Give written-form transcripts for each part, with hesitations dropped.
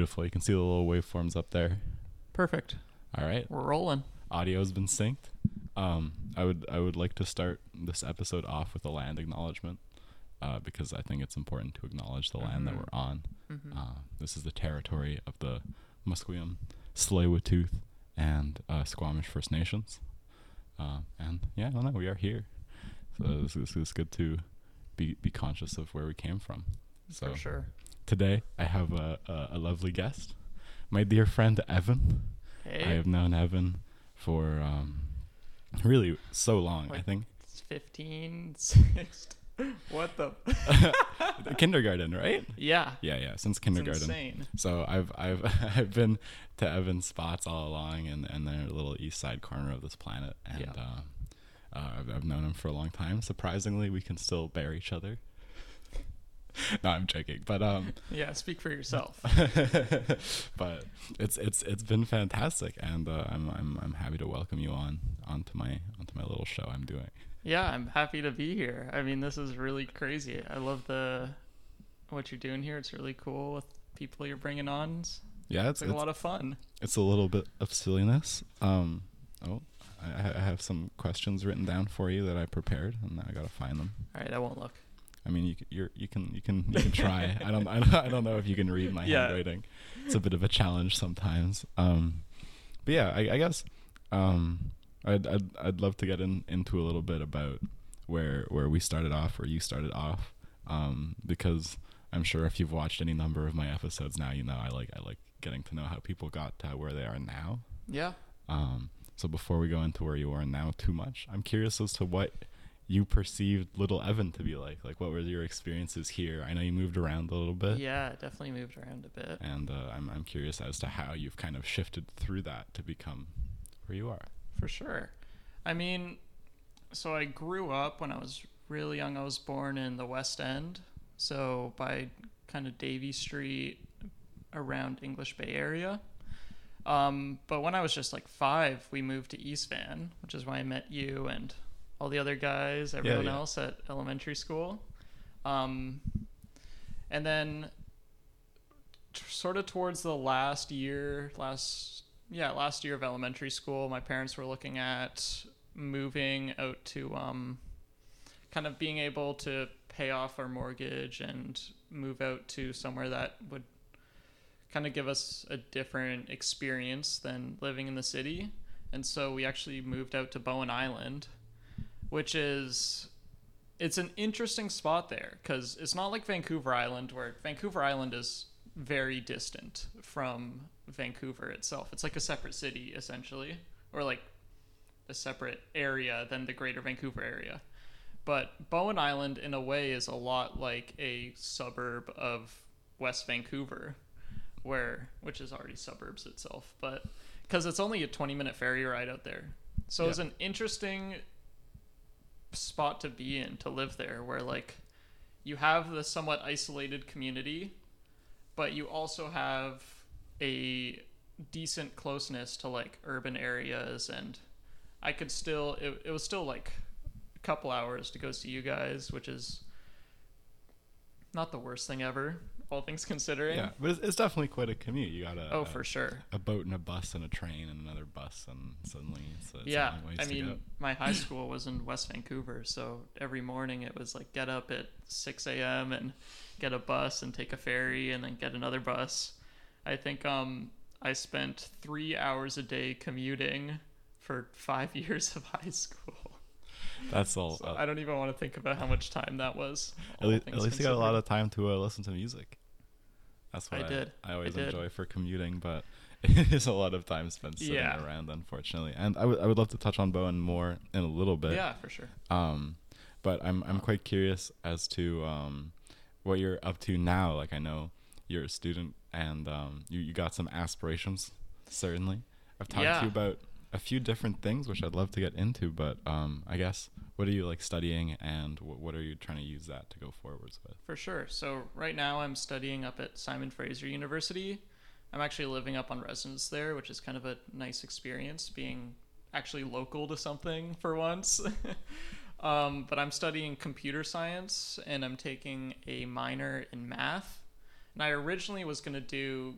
beautiful. You can see the little waveforms up there. Perfect. All right. We're rolling. Audio's been synced. I would like to start this episode off with a land acknowledgement because I think it's important to acknowledge the land that we're on. Mm-hmm. This is the territory of the Musqueam, Tsleil-Waututh, and Squamish First Nations. And yeah, I don't know, we are here. So it's good to be conscious of where we came from. So for sure. Today I have a lovely guest, my dear friend Evan. Hey. I have known Evan for really so long. Like, I think it's 16. What the kindergarten, right? Yeah since kindergarten. It's insane. So I've been to Evan's spots all along and their little east side corner of this planet, and yeah. I've known him for a long time. Surprisingly, we can still bear each other. No, I'm joking, but yeah, speak for yourself. But it's been fantastic, and I'm happy to welcome you onto my little show I'm doing. Yeah, I'm happy to be here. I mean, this is really crazy. I love what you're doing here. It's really cool with people you're bringing on. Yeah, it's a lot of fun. It's a little bit of silliness. I have some questions written down for you that I prepared, and now I gotta find them. All right, I won't look. I mean, you can try. I don't know if you can read my handwriting. It's a bit of a challenge sometimes. But yeah, I guess I'd love to get into a little bit about where we started off, where you started off, because I'm sure if you've watched any number of my episodes now, you know I like getting to know how people got to where they are now. Yeah. So before we go into where you are now too much, I'm curious as to what you perceived little Evan to be like what were your experiences here? I know you moved around a little bit. Yeah, definitely moved around a bit. And I'm curious as to how you've kind of shifted through that to become where you are. For sure. I mean, so I grew up when I was really young. I was born in the West End, so by kind of Davie Street around English Bay area. But when I was just like 5, we moved to East Van, which is why I met you and all the other guys, everyone else at elementary school. And then sort of towards the last year of elementary school, my parents were looking at moving out to kind of being able to pay off our mortgage and move out to somewhere that would kind of give us a different experience than living in the city. And so we actually moved out to Bowen Island, which is, it's an interesting spot there because it's not like Vancouver Island, where Vancouver Island is very distant from Vancouver itself. It's like a separate city essentially, or like a separate area than the greater Vancouver area. But Bowen Island in a way is a lot like a suburb of West Vancouver, which is already suburbs itself, but because it's only a 20-minute ferry ride out there. So It's an interesting spot to be in, to live there, where like you have this somewhat isolated community, but you also have a decent closeness to like urban areas. And I could still, it was still like a couple hours to go see you guys, which is not the worst thing ever, all things considering. Yeah, but it's definitely quite a commute. You got for sure, a boat and a bus and a train and another bus, and suddenly it's yeah. A long ways I mean, to go. My high school was in West Vancouver, so every morning it was like get up at 6 a.m. and get a bus and take a ferry and then get another bus. I think I spent 3 hours a day commuting for 5 years of high school. That's all. So I don't even want to think about how much time that was. At least you got a lot of time to listen to music. That's what I did. I always enjoy for commuting, but it is a lot of time spent sitting around, unfortunately. And I would love to touch on Bowen more in a little bit. Yeah, for sure. But I'm quite curious as to what you're up to now. Like, I know you're a student, and you got some aspirations. Certainly, I've talked to you about a few different things, which I'd love to get into, but I guess, what are you like studying, and what are you trying to use that to go forwards with? For sure. So right now I'm studying up at Simon Fraser University. I'm actually living up on residence there, which is kind of a nice experience, being actually local to something for once. But I'm studying computer science, and I'm taking a minor in math. And I originally was going to do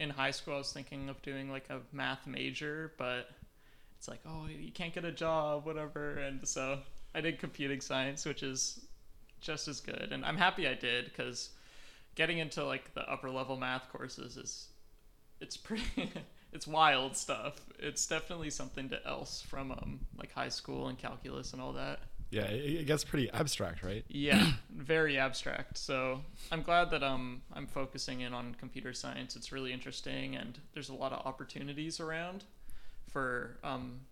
in high school, I was thinking of doing like a math major, but it's like, oh, you can't get a job, whatever. And so I did computing science, which is just as good. And I'm happy I did, because getting into like the upper level math courses is, it's pretty, it's wild stuff. It's definitely something else from like high school and calculus and all that. Yeah, it gets pretty abstract, right? Yeah, very abstract. So I'm glad that I'm focusing in on computer science. It's really interesting, and there's a lot of opportunities around for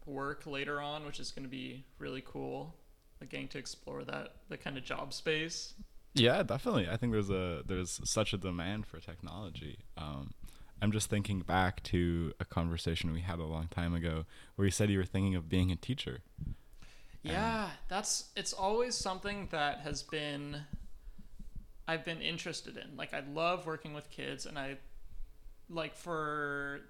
work later on, which is going to be really cool. Like getting to explore that kind of job space. Yeah, definitely. I think there's such a demand for technology. I'm just thinking back to a conversation we had a long time ago where you said you were thinking of being a teacher. Yeah, it's always something that I've been interested in. Like, I love working with kids, and for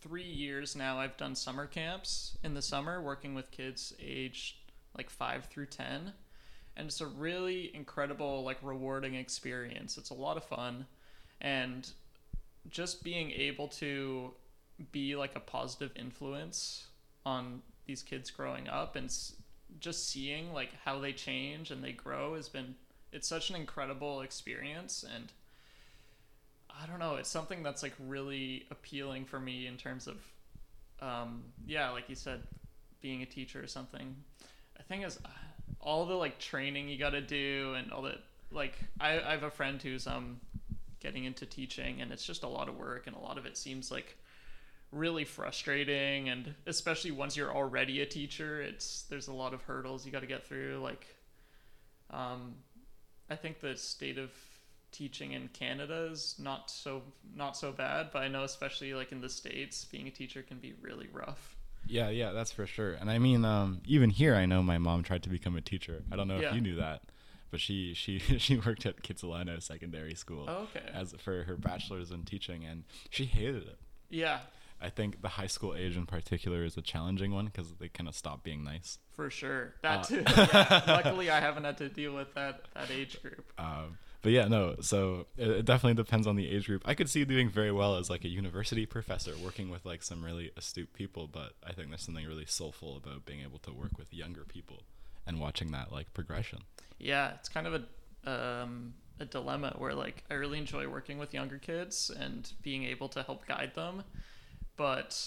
3 years now, I've done summer camps in the summer, working with kids aged like 5 through 10. And it's a really incredible, like, rewarding experience. It's a lot of fun. And just being able to be like a positive influence on these kids growing up, and just seeing like how they change and they grow it's such an incredible experience. And I don't know, it's something that's like really appealing for me in terms of, like you said, being a teacher or something. I think is all the like training you got to do and all that. Like I have a friend who's getting into teaching, and it's just a lot of work, and a lot of it seems like really frustrating. And especially once you're already a teacher, there's a lot of hurdles you got to get through. Like I think the state of teaching in Canada is not so bad, but I know especially like in the States, being a teacher can be really rough. Yeah, that's for sure. And I mean, even here, I know my mom tried to become a teacher. I don't know if you knew that, but she worked at Kitsilano Secondary School as for her bachelor's in teaching, and she hated it. Yeah, I think the high school age in particular is a challenging one, because they kind of stop being nice. For sure. That too. Yeah. Luckily, I haven't had to deal with that age group. But yeah, no, so it definitely depends on the age group. I could see doing very well as like a university professor, working with like some really astute people, but I think there's something really soulful about being able to work with younger people and watching that like progression. Yeah, it's kind of a dilemma where like I really enjoy working with younger kids and being able to help guide them, but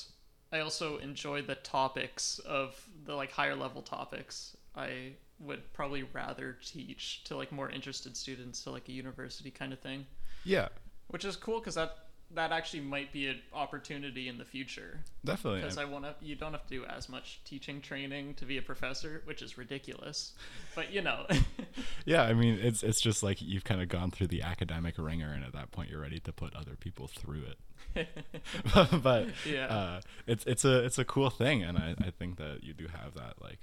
I also enjoy the topics of the like higher level topics. I would probably rather teach to like more interested students, to like a university kind of thing. Yeah, which is cool, because that actually might be an opportunity in the future. Definitely. Because you don't have to do as much teaching training to be a professor, which is ridiculous, but you know. Yeah, I mean, it's just like you've kind of gone through the academic ringer, and at that point you're ready to put other people through it. But yeah, it's a cool thing, and I think that you do have that like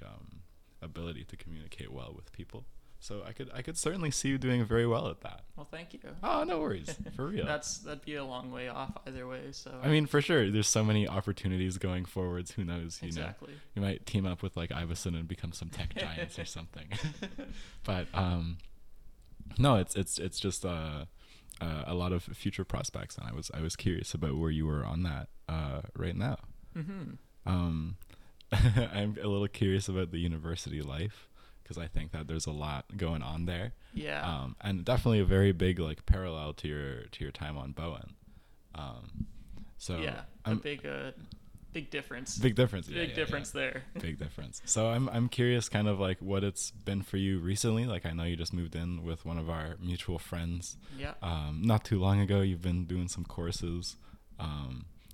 ability to communicate well with people. So I could certainly see you doing very well at that. Well, thank you. Oh, no worries. For real. That'd be a long way off either way. So I mean, for sure, there's so many opportunities going forwards. Who knows? Exactly. You know, you might team up with like Iverson and become some tech giants or something. But no, it's just a lot of future prospects, and I was curious about where you were on that right now. Mm-hmm. I'm a little curious about the university life, because I think that there's a lot going on there. Yeah. And definitely a very big like parallel to your time on Bowen. So yeah, a big difference. Big difference. Yeah, big difference there. Big difference. So I'm curious, kind of like what it's been for you recently. Like I know you just moved in with one of our mutual friends. Yeah. Not too long ago, you've been doing some courses.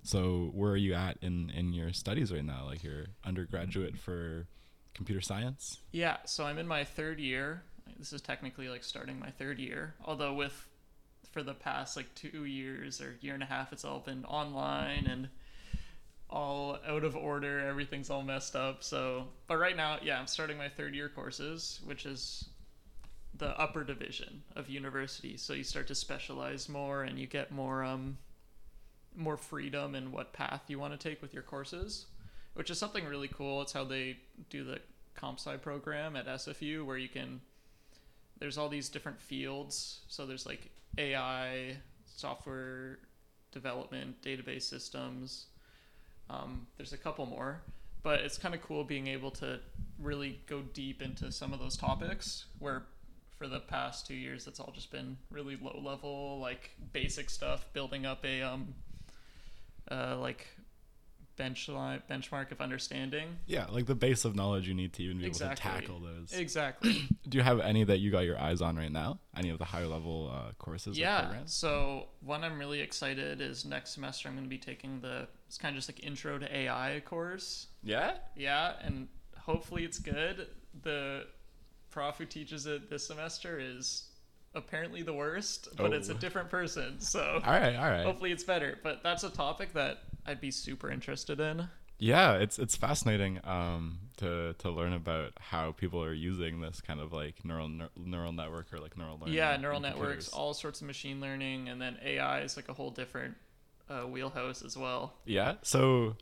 So where are you at in your studies right now? Like your undergraduate for computer science? Yeah, so I'm in my third year. This is technically like starting my third year, although for the past like 2 years or year and a half, it's all been online and all out of order. Everything's all messed up. So, but right now, yeah, I'm starting my third year courses, which is the upper division of university. So you start to specialize more, and you get more freedom in what path you want to take with your courses, which is something really cool. It's how they do the comp sci program at SFU, where there's all these different fields. So there's like AI, software development, database systems. There's a couple more, but it's kind of cool being able to really go deep into some of those topics where for the past 2 years, that's all just been really low level, like basic stuff, building up a, like benchmark of understanding. Yeah. Like the base of knowledge you need to even be able to tackle those. Exactly. Do you have any that you got your eyes on right now? Any of the higher level courses? Yeah. So one I'm really excited is next semester, I'm going to be taking it's kind of just like intro to AI course. Yeah. Yeah. And hopefully it's good. The prof who teaches it this semester is apparently the worst, but it's a different person. So all right. Hopefully it's better, but that's a topic that I'd be super interested in. Yeah, it's fascinating to learn about how people are using this kind of like neural network or like neural learning. Yeah, neural networks, all sorts of machine learning, and then AI is like a whole different wheelhouse as well. Yeah, so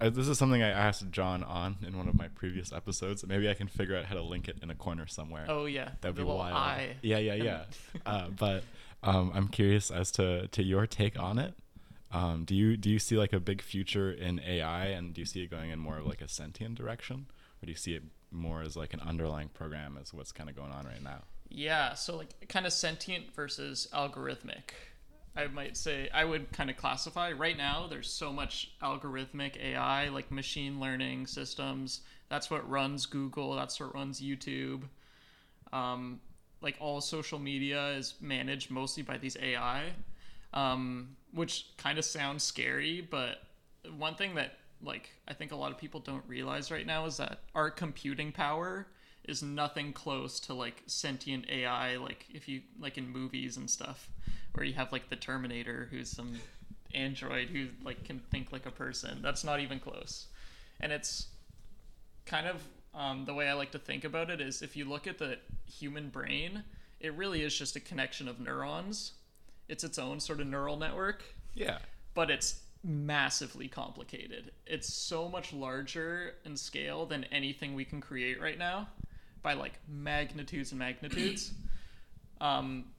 this is something I asked John on in one of my previous episodes. Maybe I can figure out how to link it in a corner somewhere. Oh yeah, that'd be wild. Eye. Yeah. But I'm curious as to your take on it. Do you see like a big future in AI, and do you see it going in more of like a sentient direction, or do you see it more as like an underlying program as what's kind of going on right now? Yeah, so like kind of sentient versus algorithmic. I might say I would kind of classify right now. There's so much algorithmic AI, like machine learning systems. That's what runs Google. That's what runs YouTube. Like all social media is managed mostly by these AI, which kind of sounds scary. But one thing that like I think a lot of people don't realize right now is that our computing power is nothing close to like sentient AI, like if you like in movies and stuff where you have like the Terminator, who's some android who like can think like a person. That's not even close. And it's kind of the way I like to think about it is if you look at the human brain, it really is just a connection of neurons. It's its own sort of neural network. Yeah. But it's massively complicated. It's so much larger in scale than anything we can create right now by like magnitudes and magnitudes.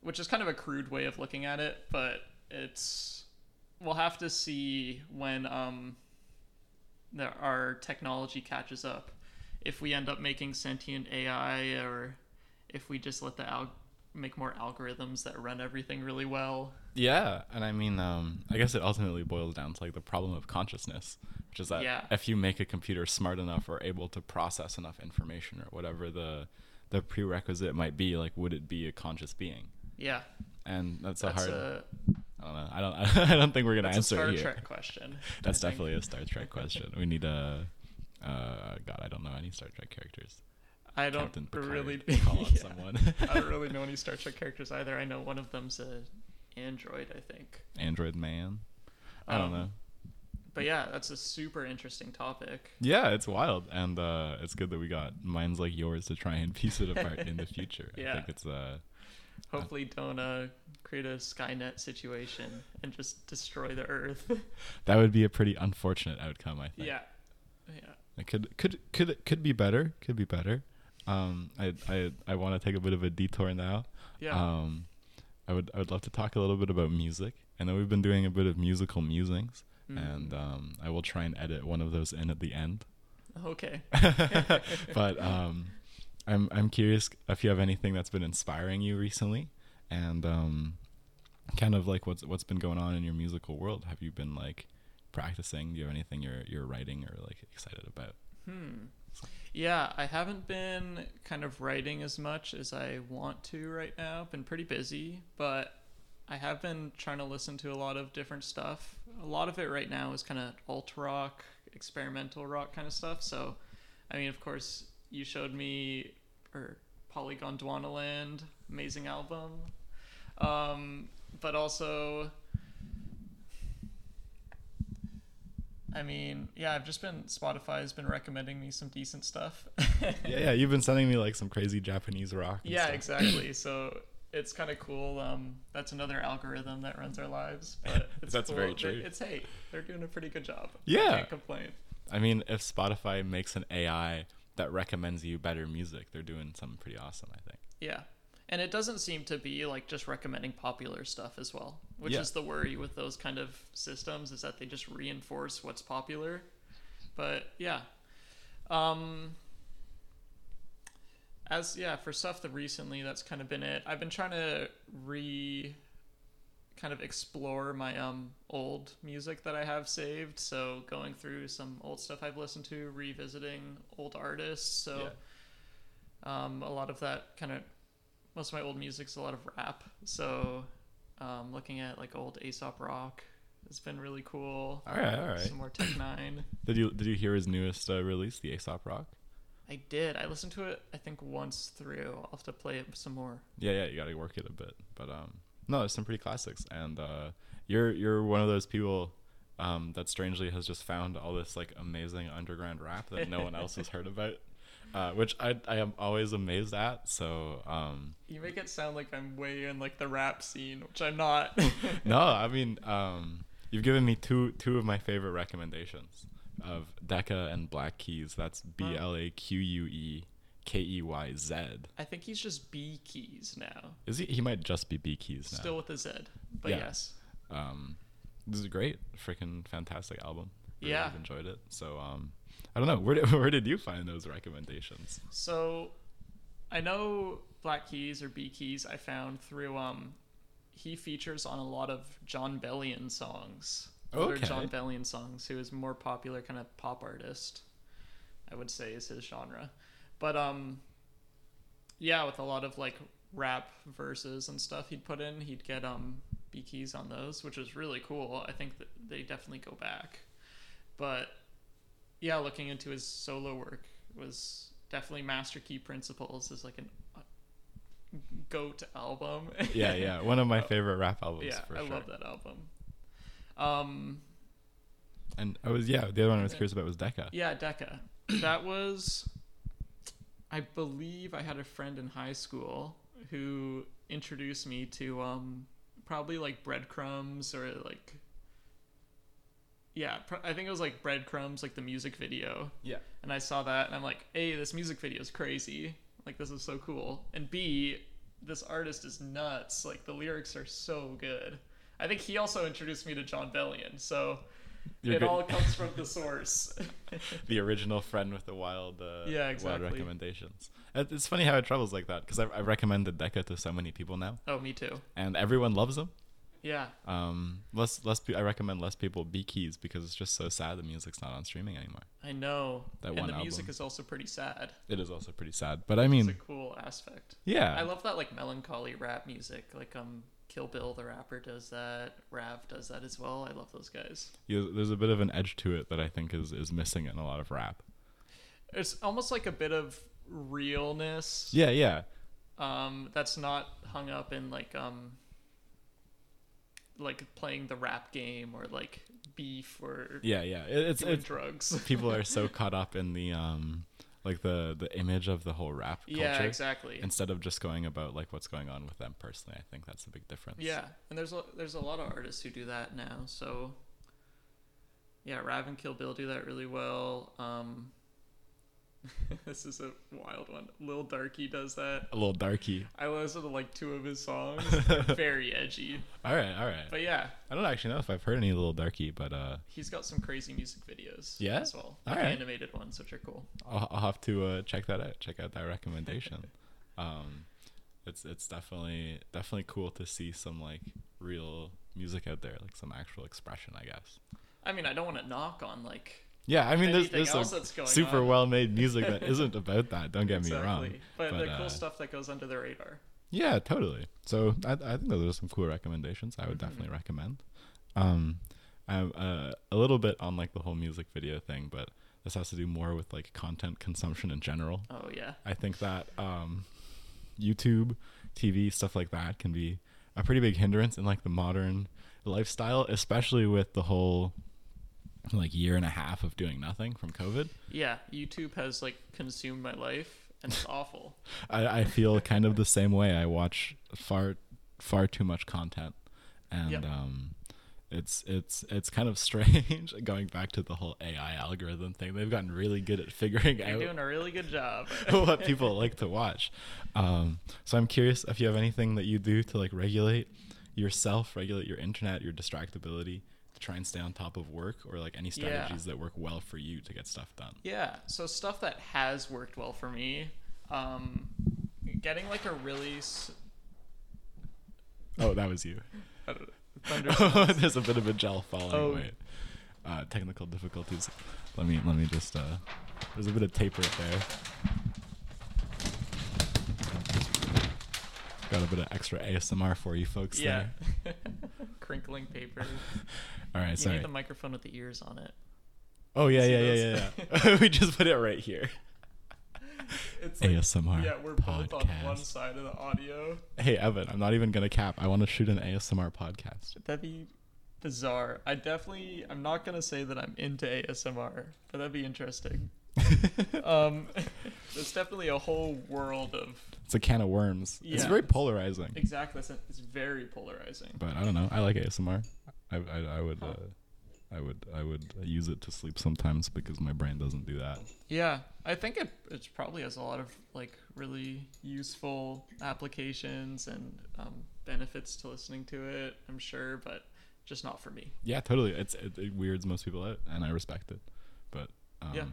Which is kind of a crude way of looking at it, but we'll have to see when our technology catches up, if we end up making sentient AI or if we just let the make more algorithms that run everything really well. Yeah, and I mean, I guess it ultimately boils down to like the problem of consciousness, which is that if you make a computer smart enough or able to process enough information or whatever the prerequisite might be, like, would it be a conscious being? Yeah. And that's a hard, I don't know. I don't think we're gonna answer it here. Star Trek question. That's definitely a Star Trek question. We need God, I don't know any Star Trek characters. I don't really call on someone. I don't really know any Star Trek characters either. I know one of them's an android, I think. Android man. I don't know. But yeah, that's a super interesting topic. Yeah, it's wild, and it's good that we got minds like yours to try and piece it apart in the future. Yeah. I think it's hopefully don't create a Skynet situation and just destroy the Earth. That would be a pretty unfortunate outcome, I think. Yeah. It could be better. Could be better. I want to take a bit of a detour now. Yeah. I would love to talk a little bit about music. I know we've been doing a bit of musical musings. And I will try and edit one of those in at the end. Okay. But I'm curious if you have anything that's been inspiring you recently, and kind of like what's been going on in your musical world. Have you been like practicing? Do you have anything you're writing or like excited about? Yeah, I haven't been kind of writing as much as I want to right now. I've been pretty busy, but I have been trying to listen to a lot of different stuff. A lot of it right now is kind of alt rock, experimental rock kind of stuff. So, I mean, of course, you showed me Polygon Duana Land, amazing album. But also, I mean, yeah, I've just been, Spotify has been recommending me some decent stuff. Yeah, you've been sending me like some crazy Japanese rock. And stuff. Exactly. So it's kind of cool. That's another algorithm that runs our lives, but it's that's cool. Very true. They're doing a pretty good job. Yeah, I can't complain. I mean, if Spotify makes an AI that recommends you better music, they're doing something pretty awesome, I think. Yeah, And it doesn't seem to be like just recommending popular stuff as well, which is the worry with those kind of systems, is that they just reinforce what's popular. But yeah, for stuff that recently, that's kind of been it. I've been trying to kind of explore my old music that I have saved. So going through some old stuff I've listened to, revisiting old artists. So a lot of that most of my old music's a lot of rap. So looking at like old Aesop Rock has been really cool. All right. Some more Tech Nine. Did you hear his newest release, the Aesop Rock? I did. I listened to it, I think, once through. I'll have to play it some more. Yeah, you got to work it a bit. But no, there's some pretty classics. And you're one of those people that strangely has just found all this like amazing underground rap that no one else has heard about, which I am always amazed at. So you make it sound like I'm way in like the rap scene, which I'm not. No, I mean, you've given me two of my favorite recommendations of Deca and Black Keys. That's BLAQUEKEYZ. I think he's just B Keys now. Is he? He might just be B Keys now. Still with a Z, but yes. This is a great, freaking fantastic album. Really, yeah, I've enjoyed it. So I don't know, where did you find those recommendations? So I know Black Keys or B Keys I found through he features on a lot of John Bellion songs. Okay. John Bellion songs, who is more popular kind of pop artist, I would say, is his genre. But with a lot of like rap verses and stuff he'd put in, he'd get B Keys on those, which is really cool. I think that they definitely go back. But yeah, looking into his solo work, was definitely Master Key Principles is like an goat album. yeah, one of my favorite rap albums. Yeah, for sure. I love that album. And I was the other one I was curious about was Deca. Yeah, Deca. That was, I believe, I had a friend in high school who introduced me to probably like Breadcrumbs or like, I think it was like Breadcrumbs, like the music video. Yeah. And I saw that and I'm like, A, this music video is crazy. Like, this is so cool. And B, this artist is nuts. Like, the lyrics are so good. I think he also introduced me to John Bellion, so all comes from the source. The original friend with the wild, wild recommendations. It's funny how it travels like that, because I've recommended Deca to so many people now. Oh, me too. And everyone loves them. Yeah. I recommend less people B Keys, because it's just so sad the music's not on streaming anymore. I know. The music is also pretty sad. It is also pretty sad, but I mean, it's a cool aspect. Yeah. I love that like melancholy rap music, like Kill Bill the rapper does that. Rav does that as well. I love those guys. Yeah, there's a bit of an edge to it that I think is missing in a lot of rap. It's almost like a bit of realness. Yeah. That's not hung up in like playing the rap game or like beef or it's drugs. People are so caught up in the like the image of the whole rap culture. Yeah, exactly. Instead of just going about like what's going on with them personally. I think that's the big difference. Yeah, and there's a lot of artists who do that now. So yeah, Rav and Kill Bill do that really well. This is a wild one. Lil Darky does that. Lil Darky. I listened to like two of his songs. Very edgy. All right. But yeah, I don't actually know if I've heard any Lil Darky, but he's got some crazy music videos. Yeah? As well. All right. Animated ones, which are cool. I'll have to check that out. Check out that recommendation. It's definitely cool to see some like real music out there, like some actual expression, I guess. I mean, I don't want to knock on like. Yeah, I mean, there's super well-made music that isn't about that. Don't get me wrong. But the cool stuff that goes under the radar. Yeah, totally. So I think those are some cool recommendations. I would definitely recommend. I'm a little bit on like the whole music video thing, but this has to do more with like content consumption in general. Oh yeah. I think that YouTube, TV, stuff like that can be a pretty big hindrance in like the modern lifestyle, especially with the whole like year and a half of doing nothing from COVID. Yeah, YouTube has like consumed my life and it's awful. I feel kind of the same way. I watch far too much content, and It's kind of strange going back to the whole AI algorithm thing. They've gotten really good at figuring out. You're doing a really good job. What people like to watch. So I'm curious if you have anything that you do to like regulate yourself, regulate your internet, your distractibility, to try and stay on top of work, or like any strategies that work well for you to get stuff done. Yeah. So stuff that has worked well for me, getting like a really. Oh, that was you. There's a bit of a gel falling. Wait. Technical difficulties. Let me just. There's a bit of tape right there. Got a bit of extra ASMR for you folks. Yeah. There. Crinkling paper. All right. You need the microphone with the ears on it. Oh yeah, yeah. We just put it right here. It's like, ASMR. Yeah, we're podcast. Both on one side of the audio. Hey Evan, I'm not even gonna cap. I want to shoot an ASMR podcast. That'd be bizarre. I'm not gonna say that I'm into ASMR, but that'd be interesting. There's definitely a whole world of. It's a can of worms. Yeah, it's very polarizing. Exactly. It's very polarizing. But I don't know. I like ASMR. I would use it to sleep sometimes because my brain doesn't do that. Yeah, I think it probably has a lot of like really useful applications and benefits to listening to it, I'm sure, but just not for me. Yeah, totally. It weirds most people out, and I respect it. But yeah,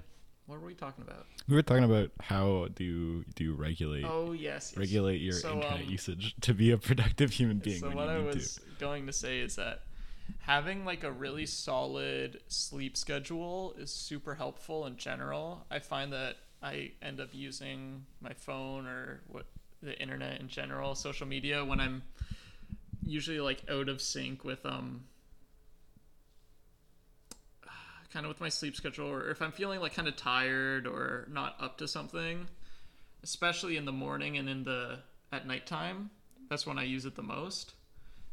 what were we talking about? We were talking about how do you regulate? Oh yes, regulate your internet usage to be a productive human being. So what I was going to say is that. Having like a really solid sleep schedule is super helpful in general. I find that I end up using my phone or the internet in general, social media, when I'm usually like out of sync with kind of with my sleep schedule, or if I'm feeling like kind of tired or not up to something, especially in the morning and at nighttime. That's when I use it the most.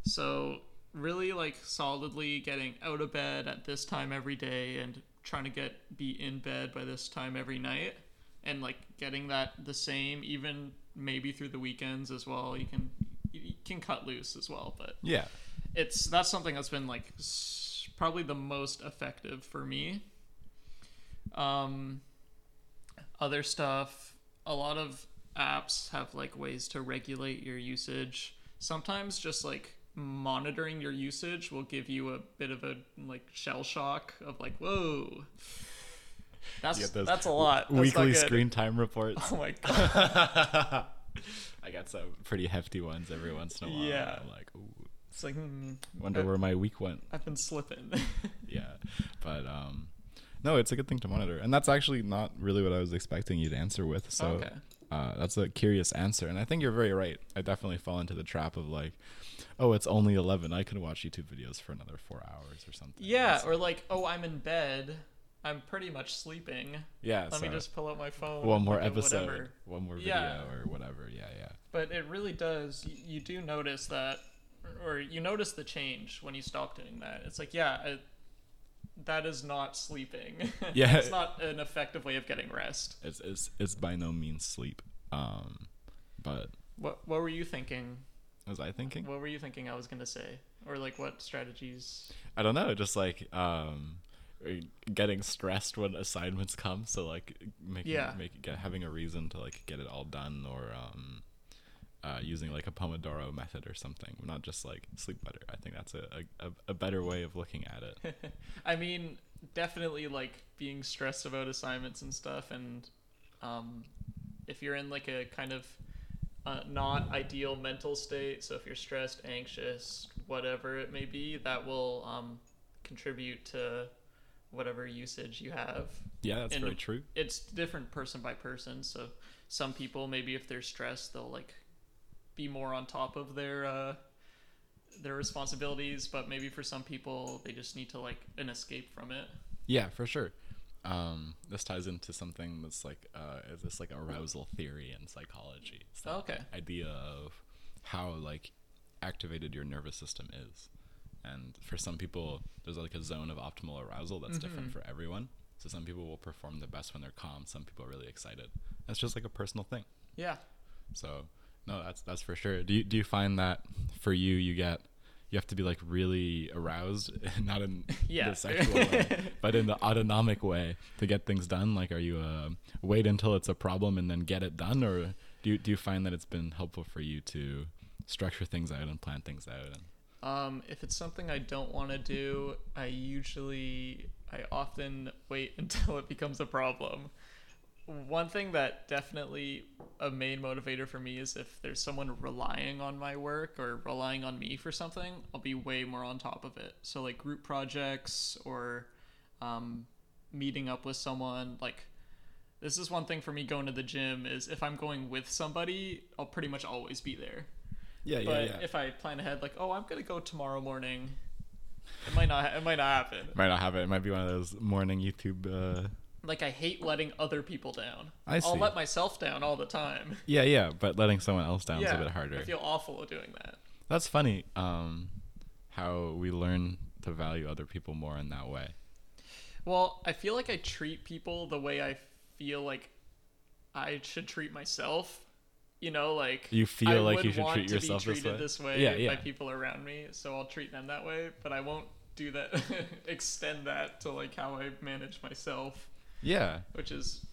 So really like solidly getting out of bed at this time every day and trying to be in bed by this time every night, and like getting that the same even maybe through the weekends as well. You can cut loose as well, but yeah, that's something that's been like probably the most effective for me. Other stuff, a lot of apps have like ways to regulate your usage. Sometimes just like monitoring your usage will give you a bit of a like shell shock of like, whoa, that's a lot. That's weekly screen time reports. Oh my god. I got some pretty hefty ones every once in a while. Yeah, I'm like, ooh, it's like wonder where my week went. I've been slipping. Yeah, but no, it's a good thing to monitor, and that's actually not really what I was expecting you to answer with. So okay. That's a curious answer, and I think you're very right. I definitely fall into the trap of like, oh, it's only 11, I could watch YouTube videos for another 4 hours or something. Yeah, or like, oh, I'm in bed, I'm pretty much sleeping. Yeah, let me just pull out my phone. One more episode, whatever. One more video, yeah. Or whatever. Yeah. But it really does. You do notice that, or you notice the change when you stop doing that. It's like, yeah, that is not sleeping. Yeah. It's not an effective way of getting rest. It's by no means sleep. But what were you thinking? Was I thinking? What were you thinking I was going to say? Or like what strategies? I don't know, just like getting stressed when assignments come, so like having a reason to like get it all done, or using like a Pomodoro method or something, not just like sleep better. I think that's a better way of looking at it. I mean, definitely like being stressed about assignments and stuff, and if you're in like a kind of not ideal mental state, so if you're stressed, anxious, whatever it may be, that will contribute to whatever usage you have. Yeah, that's very true. It's different person by person, so some people, maybe if they're stressed, they'll like be more on top of their responsibilities, but maybe for some people they just need to like an escape from it. Yeah, for sure. This ties into something that's like is this like arousal theory in psychology. It's that idea of how like activated your nervous system is, and for some people there's like a zone of optimal arousal that's different for everyone. So some people will perform the best when they're calm, some people are really excited. That's just like a personal thing. Yeah, so no, that's for sure. Do you find that for you, you get you have to be like really aroused, not in the sexual way, but in the autonomic way to get things done. Like, are you wait until it's a problem and then get it done, or do you find that it's been helpful for you to structure things out and plan things out? If it's something I don't want to do, I often wait until it becomes a problem. One thing that definitely a main motivator for me is if there's someone relying on my work or relying on me for something, I'll be way more on top of it. So like group projects or meeting up with someone. Like, this is one thing for me going to the gym is if I'm going with somebody, I'll pretty much always be there. But if I plan ahead, like, oh, I'm going to go tomorrow morning, it might not happen. Might not happen. It might be one of those morning YouTube... Like, I hate letting other people down. I'll let myself down all the time. Yeah, but letting someone else down is a bit harder. I feel awful doing that. That's funny, how we learn to value other people more in that way. Well, I feel like I treat people the way I feel like I should treat myself. You know, like... You feel like you should treat yourself this way? I would want to be treated this way by people around me, so I'll treat them that way, but I won't do that, extend that to, like, how I manage myself. Yeah, which is,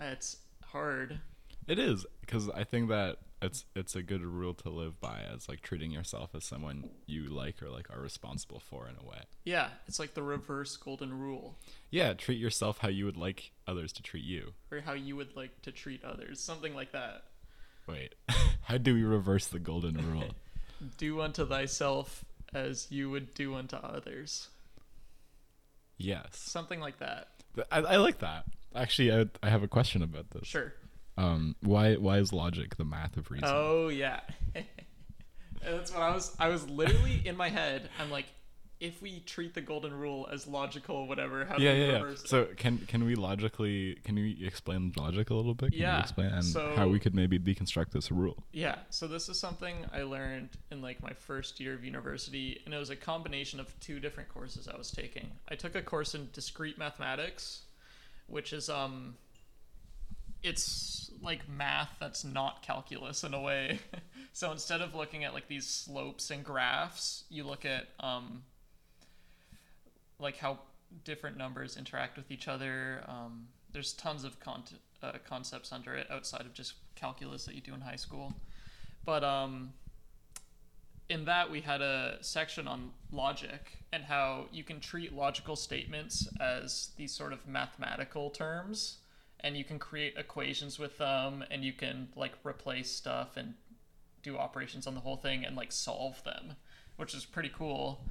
it's hard. It is, because I think that it's a good rule to live by, as like treating yourself as someone you like or like are responsible for in a way. Yeah, it's like the reverse golden rule. Yeah, treat yourself how you would like others to treat you, or how you would like to treat others, something like that. Wait, how do we reverse the golden rule? Do unto thyself as you would do unto others. Yes, something like that. I like that. Actually, I have a question about this. Sure. Why is logic the math of reason? Oh yeah, that's what I was literally in my head. I'm like, if we treat the golden rule as logical, whatever. How do we reverse it? So can we explain logic a little bit? Can you explain how we could maybe deconstruct this rule? Yeah. So this is something I learned in like my first year of university, and it was a combination of two different courses I was taking. I took a course in discrete mathematics, which is it's like math that's not calculus in a way. So instead of looking at like these slopes and graphs, you look at like how different numbers interact with each other. There's tons of concepts under it outside of just calculus that you do in high school. But in that we had a section on logic and how you can treat logical statements as these sort of mathematical terms, and you can create equations with them, and you can like replace stuff and do operations on the whole thing and like solve them, which is pretty cool.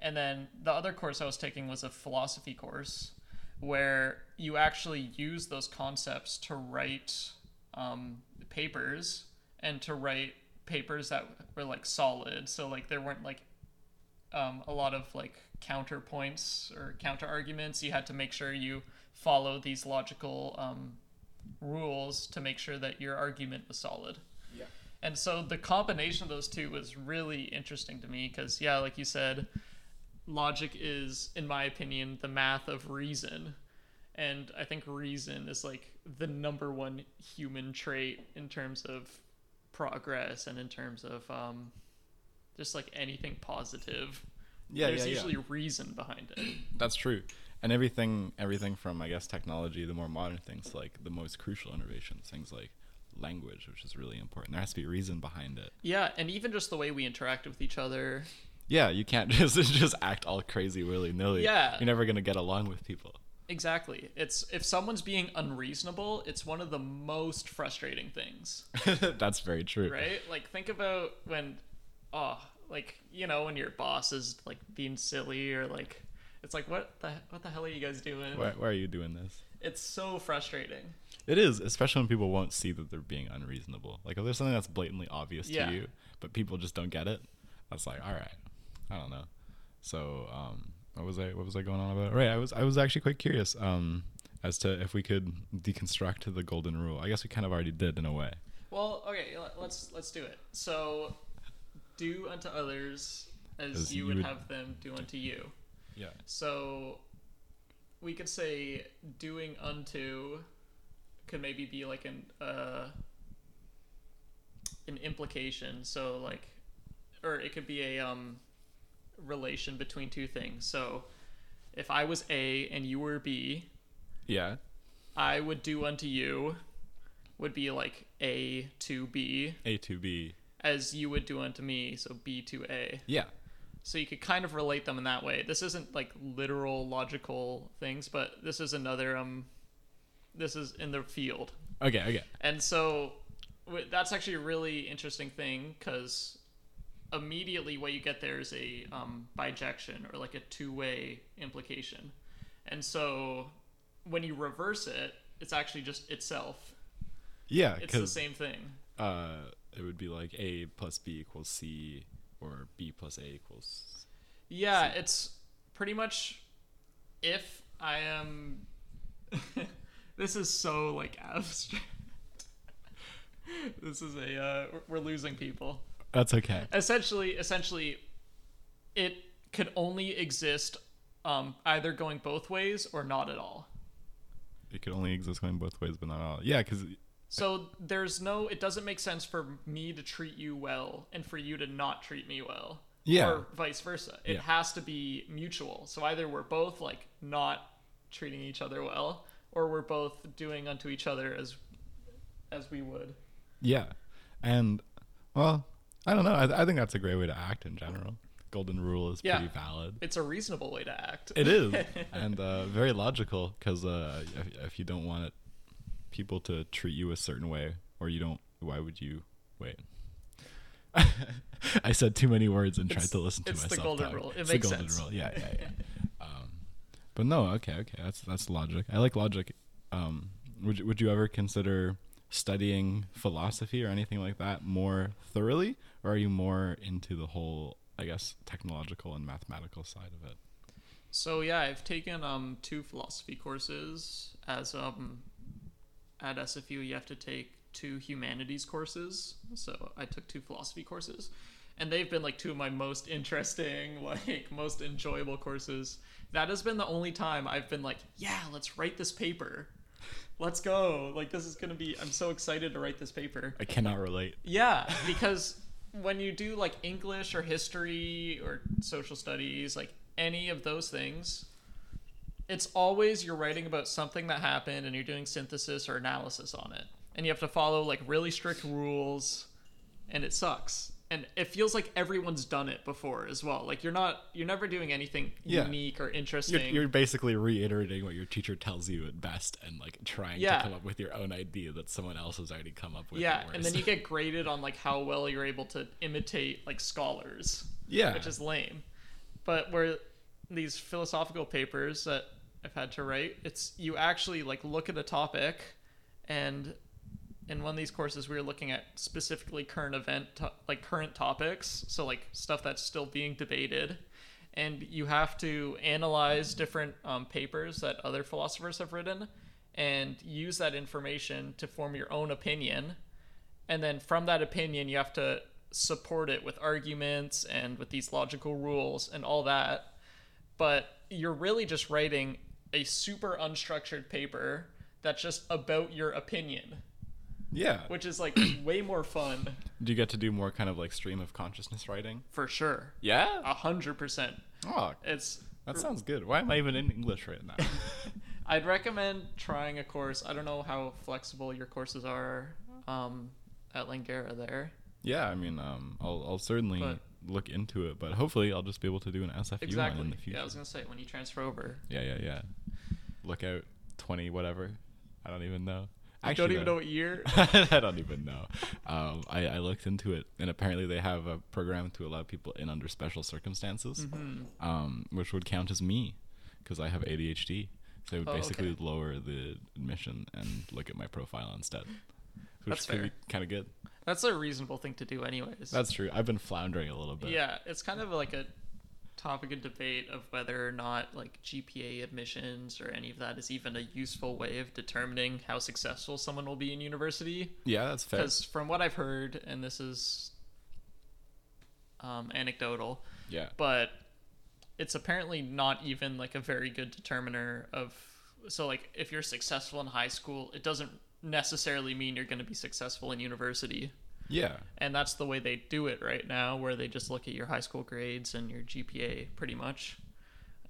And then the other course I was taking was a philosophy course where you actually use those concepts to write papers, and to write papers that were like solid. So like there weren't like a lot of like counterpoints or counter arguments. You had to make sure you follow these logical rules to make sure that your argument was solid. Yeah. And so the combination of those two was really interesting to me because, yeah, like you said, logic is, in my opinion, the math of reason. And I think reason is like the number one human trait in terms of progress and in terms of just like anything positive. Yeah, there's usually reason behind it. That's true. And everything from, I guess, technology, the more modern things, like the most crucial innovations, things like language, which is really important. There has to be reason behind it. Yeah, and even just the way we interact with each other. Yeah, you can't just act all crazy willy-nilly. Yeah. You're never going to get along with people. Exactly. It's if someone's being unreasonable, it's one of the most frustrating things. That's very true. Right? Like, think about when, like, you know, when your boss is, like, being silly or, like, it's like, what the hell are you guys doing? Why are you doing this? It's so frustrating. It is, especially when people won't see that they're being unreasonable. Like, if there's something that's blatantly obvious to you, but people just don't get it, that's like, all right. I don't know. So, what was I going on about? Right, I was actually quite curious as to if we could deconstruct the golden rule. I guess we kind of already did in a way. Well, okay, let's do it. So, do unto others as you would have them do unto you. Yeah. So, we could say doing unto could maybe be like an implication. So like, or it could be a relation between two things. So if I was A and you were B, yeah, I would do unto you would be like A to B, as you would do unto me, so B to A. Yeah. So you could kind of relate them in that way. This isn't like literal logical things, but this is another this is in the field. Okay. And so that's actually a really interesting thing, because immediately what you get there is a bijection, or like a two-way implication. And so when you reverse it, it's actually just itself. Yeah, it's the same thing. It would be like A plus B equals C, or B plus A equals C. Yeah, it's pretty much, if I am... This is so, like, abstract. This is a... we're losing people. That's okay. Essentially, it could only exist either going both ways or not at all. It could only exist going both ways, but not at all. Yeah, because... So it doesn't make sense for me to treat you well and for you to not treat me well. Yeah. Or vice versa. It has to be mutual. So either we're both like not treating each other well, or we're both doing unto each other as we would. Yeah. And well, I don't know. I think that's a great way to act in general. Golden rule is pretty valid. It's a reasonable way to act. It is. And very logical, because if you don't want people to treat you a certain way, or you don't, why would you wait? I said too many words and tried to listen to myself. It's the golden rule. It makes sense. Yeah. But no, okay. That's logic. I like logic. Would you ever consider studying philosophy or anything like that more thoroughly, or are you more into the whole, I guess, technological and mathematical side of it? So yeah, I've taken 2 philosophy courses. As at SFU, you have to take 2 humanities courses, so I took 2 philosophy courses, and they've been like 2 of my most interesting, like most enjoyable courses. That has been the only time I've been like, yeah, let's write this paper, let's go, like this is gonna be, I'm so excited to write this paper. I cannot relate. Yeah, because when you do like English or history or social studies, like any of those things, it's always you're writing about something that happened and you're doing synthesis or analysis on it. And you have to follow like really strict rules, and it sucks. And it feels like everyone's done it before as well. Like you're never doing anything unique or interesting. You're basically reiterating what your teacher tells you at best, and like trying to come up with your own idea that someone else has already come up with. Yeah. And then you get graded on like how well you're able to imitate like scholars. Yeah. Which is lame. But where these philosophical papers that I've had to write, it's you actually like look at a topic, and in one of these courses we were looking at specifically current topics, so like stuff that's still being debated, and you have to analyze different papers that other philosophers have written and use that information to form your own opinion, and then from that opinion you have to support it with arguments and with these logical rules and all that. But you're really just writing a super unstructured paper that's just about your opinion. Yeah. Which is like way more fun. Do you get to do more kind of like stream of consciousness writing? For sure. Yeah? 100%. Oh, that sounds good. Why am I even in English right now? I'd recommend trying a course. I don't know how flexible your courses are at Langara there. Yeah, I mean, I'll certainly... look into it, but hopefully I'll just be able to do an SFU one in the future. Yeah, I was gonna say, when you transfer over. Yeah. Look out, 20 whatever. I don't even know. I don't even know what year. I don't even know. I looked into it, and apparently they have a program to allow people in under special circumstances, which would count as me, because I have ADHD. So it would basically lower the admission and look at my profile instead. Which could be kind of good. That's a reasonable thing to do anyways. That's true. I've been floundering a little bit. Yeah, it's kind of like a topic of debate of whether or not like GPA admissions or any of that is even a useful way of determining how successful someone will be in university. Yeah, that's fair. Because from what I've heard, and this is anecdotal, but it's apparently not even like a very good determiner of... So like if you're successful in high school, it doesn't necessarily mean you're going to be successful in university. Yeah. And that's the way they do it right now, where they just look at your high school grades and your GPA pretty much.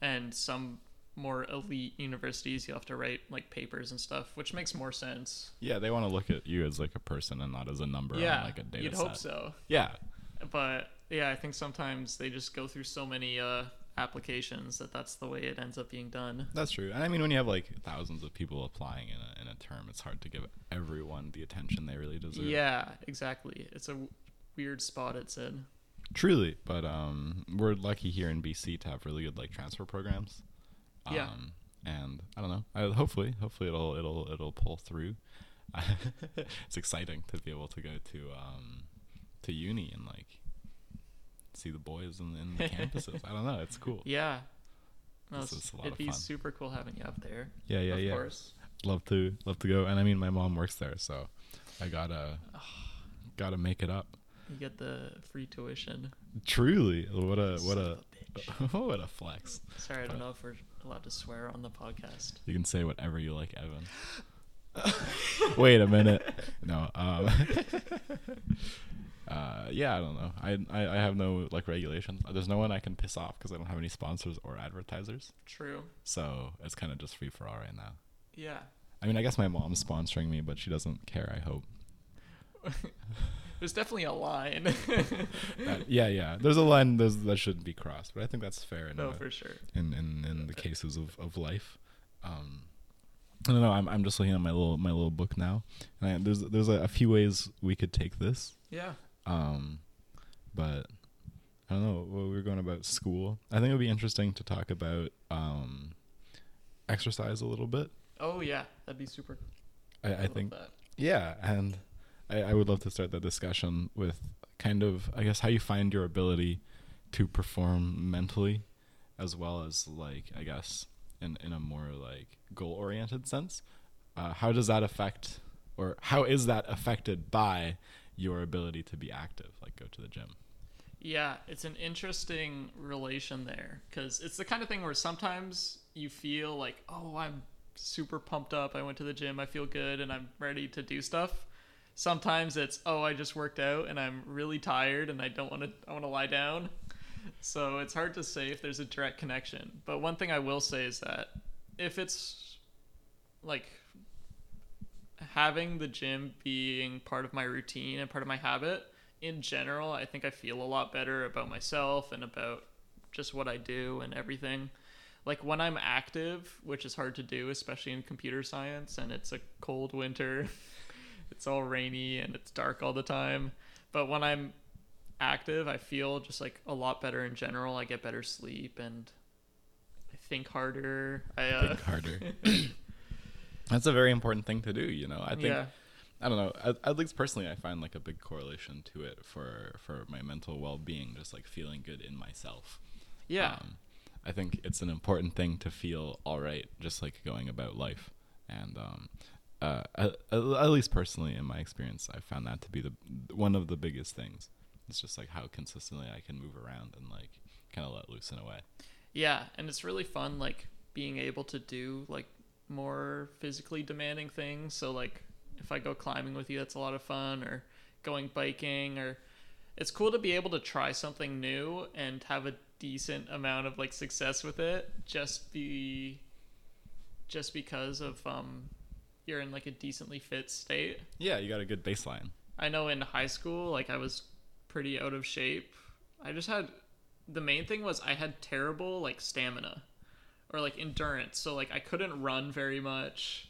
And some more elite universities, you have to write like papers and stuff, which makes more sense. Yeah, they want to look at you as like a person and not as a number on like a data set. You'd hope so. Yeah. But yeah, I think sometimes they just go through so many applications that's the way it ends up being done. That's true. And I mean, when you have like thousands of people applying in a term, it's hard to give everyone the attention they really deserve. Yeah, exactly. It's a weird spot it's in. Truly. But we're lucky here in BC to have really good like transfer programs. Yeah. And I don't know. Hopefully it'll pull through. It's exciting to be able to go to uni and like see the boys in the campuses. I don't know. It's cool. Yeah. No, it's a lot of fun. It'd be super cool having you up there. Yeah. Of course. Love to go. And I mean, my mom works there, so I gotta make it up. You get the free tuition. Truly, what a flex. Sorry, I don't know if we're allowed to swear on the podcast. You can say whatever you like, Evan. Wait a minute. No. Yeah, I don't know. I have no like regulations. There's no one I can piss off because I don't have any sponsors or advertisers. True. So it's kind of just free for all right now. Yeah. I mean, I guess my mom's sponsoring me, but she doesn't care, I hope. There's definitely a line. There's a line that shouldn't be crossed, but I think that's fair. For sure. In the cases of life, I don't know. I'm just looking at my little book now, and there's a few ways we could take this. Yeah. But I don't know what we were going about school. I think it would be interesting to talk about exercise a little bit. Oh yeah, that'd be super. I think. That. Yeah, and. I would love to start the discussion with kind of, I guess, how you find your ability to perform mentally, as well as like, I guess, in a more like goal-oriented sense. How does that affect, or how is that affected by your ability to be active, like go to the gym? Yeah, it's an interesting relation there, because it's the kind of thing where sometimes you feel like, oh, I'm super pumped up. I went to the gym. I feel good and I'm ready to do stuff. Sometimes it's, I just worked out and I'm really tired and I want to lie down. So it's hard to say if there's a direct connection. But one thing I will say is that if it's like having the gym being part of my routine and part of my habit in general, I think I feel a lot better about myself and about just what I do and everything. Like when I'm active, which is hard to do, especially in computer science, and it's a cold winter. It's all rainy and it's dark all the time. But when I'm active, I feel just like a lot better in general. I get better sleep and I think harder. I think harder. That's a very important thing to do, you know. I think, yeah. I don't know, at least personally, I find like a big correlation to it for my mental well-being, just like feeling good in myself. Yeah. I think it's an important thing to feel all right, just like going about life. And, at least personally in my experience, I found that to be one of the biggest things. It's just like how consistently I can move around and like kind of let loose in a way. Yeah, and it's really fun like being able to do like more physically demanding things. So like if I go climbing with you, that's a lot of fun, or going biking, or it's cool to be able to try something new and have a decent amount of like success with it just because of you're in like a decently fit state. Yeah, you got a good baseline. I know in high school, like I was pretty out of shape. The main thing was I had terrible like stamina or like endurance. So like I couldn't run very much.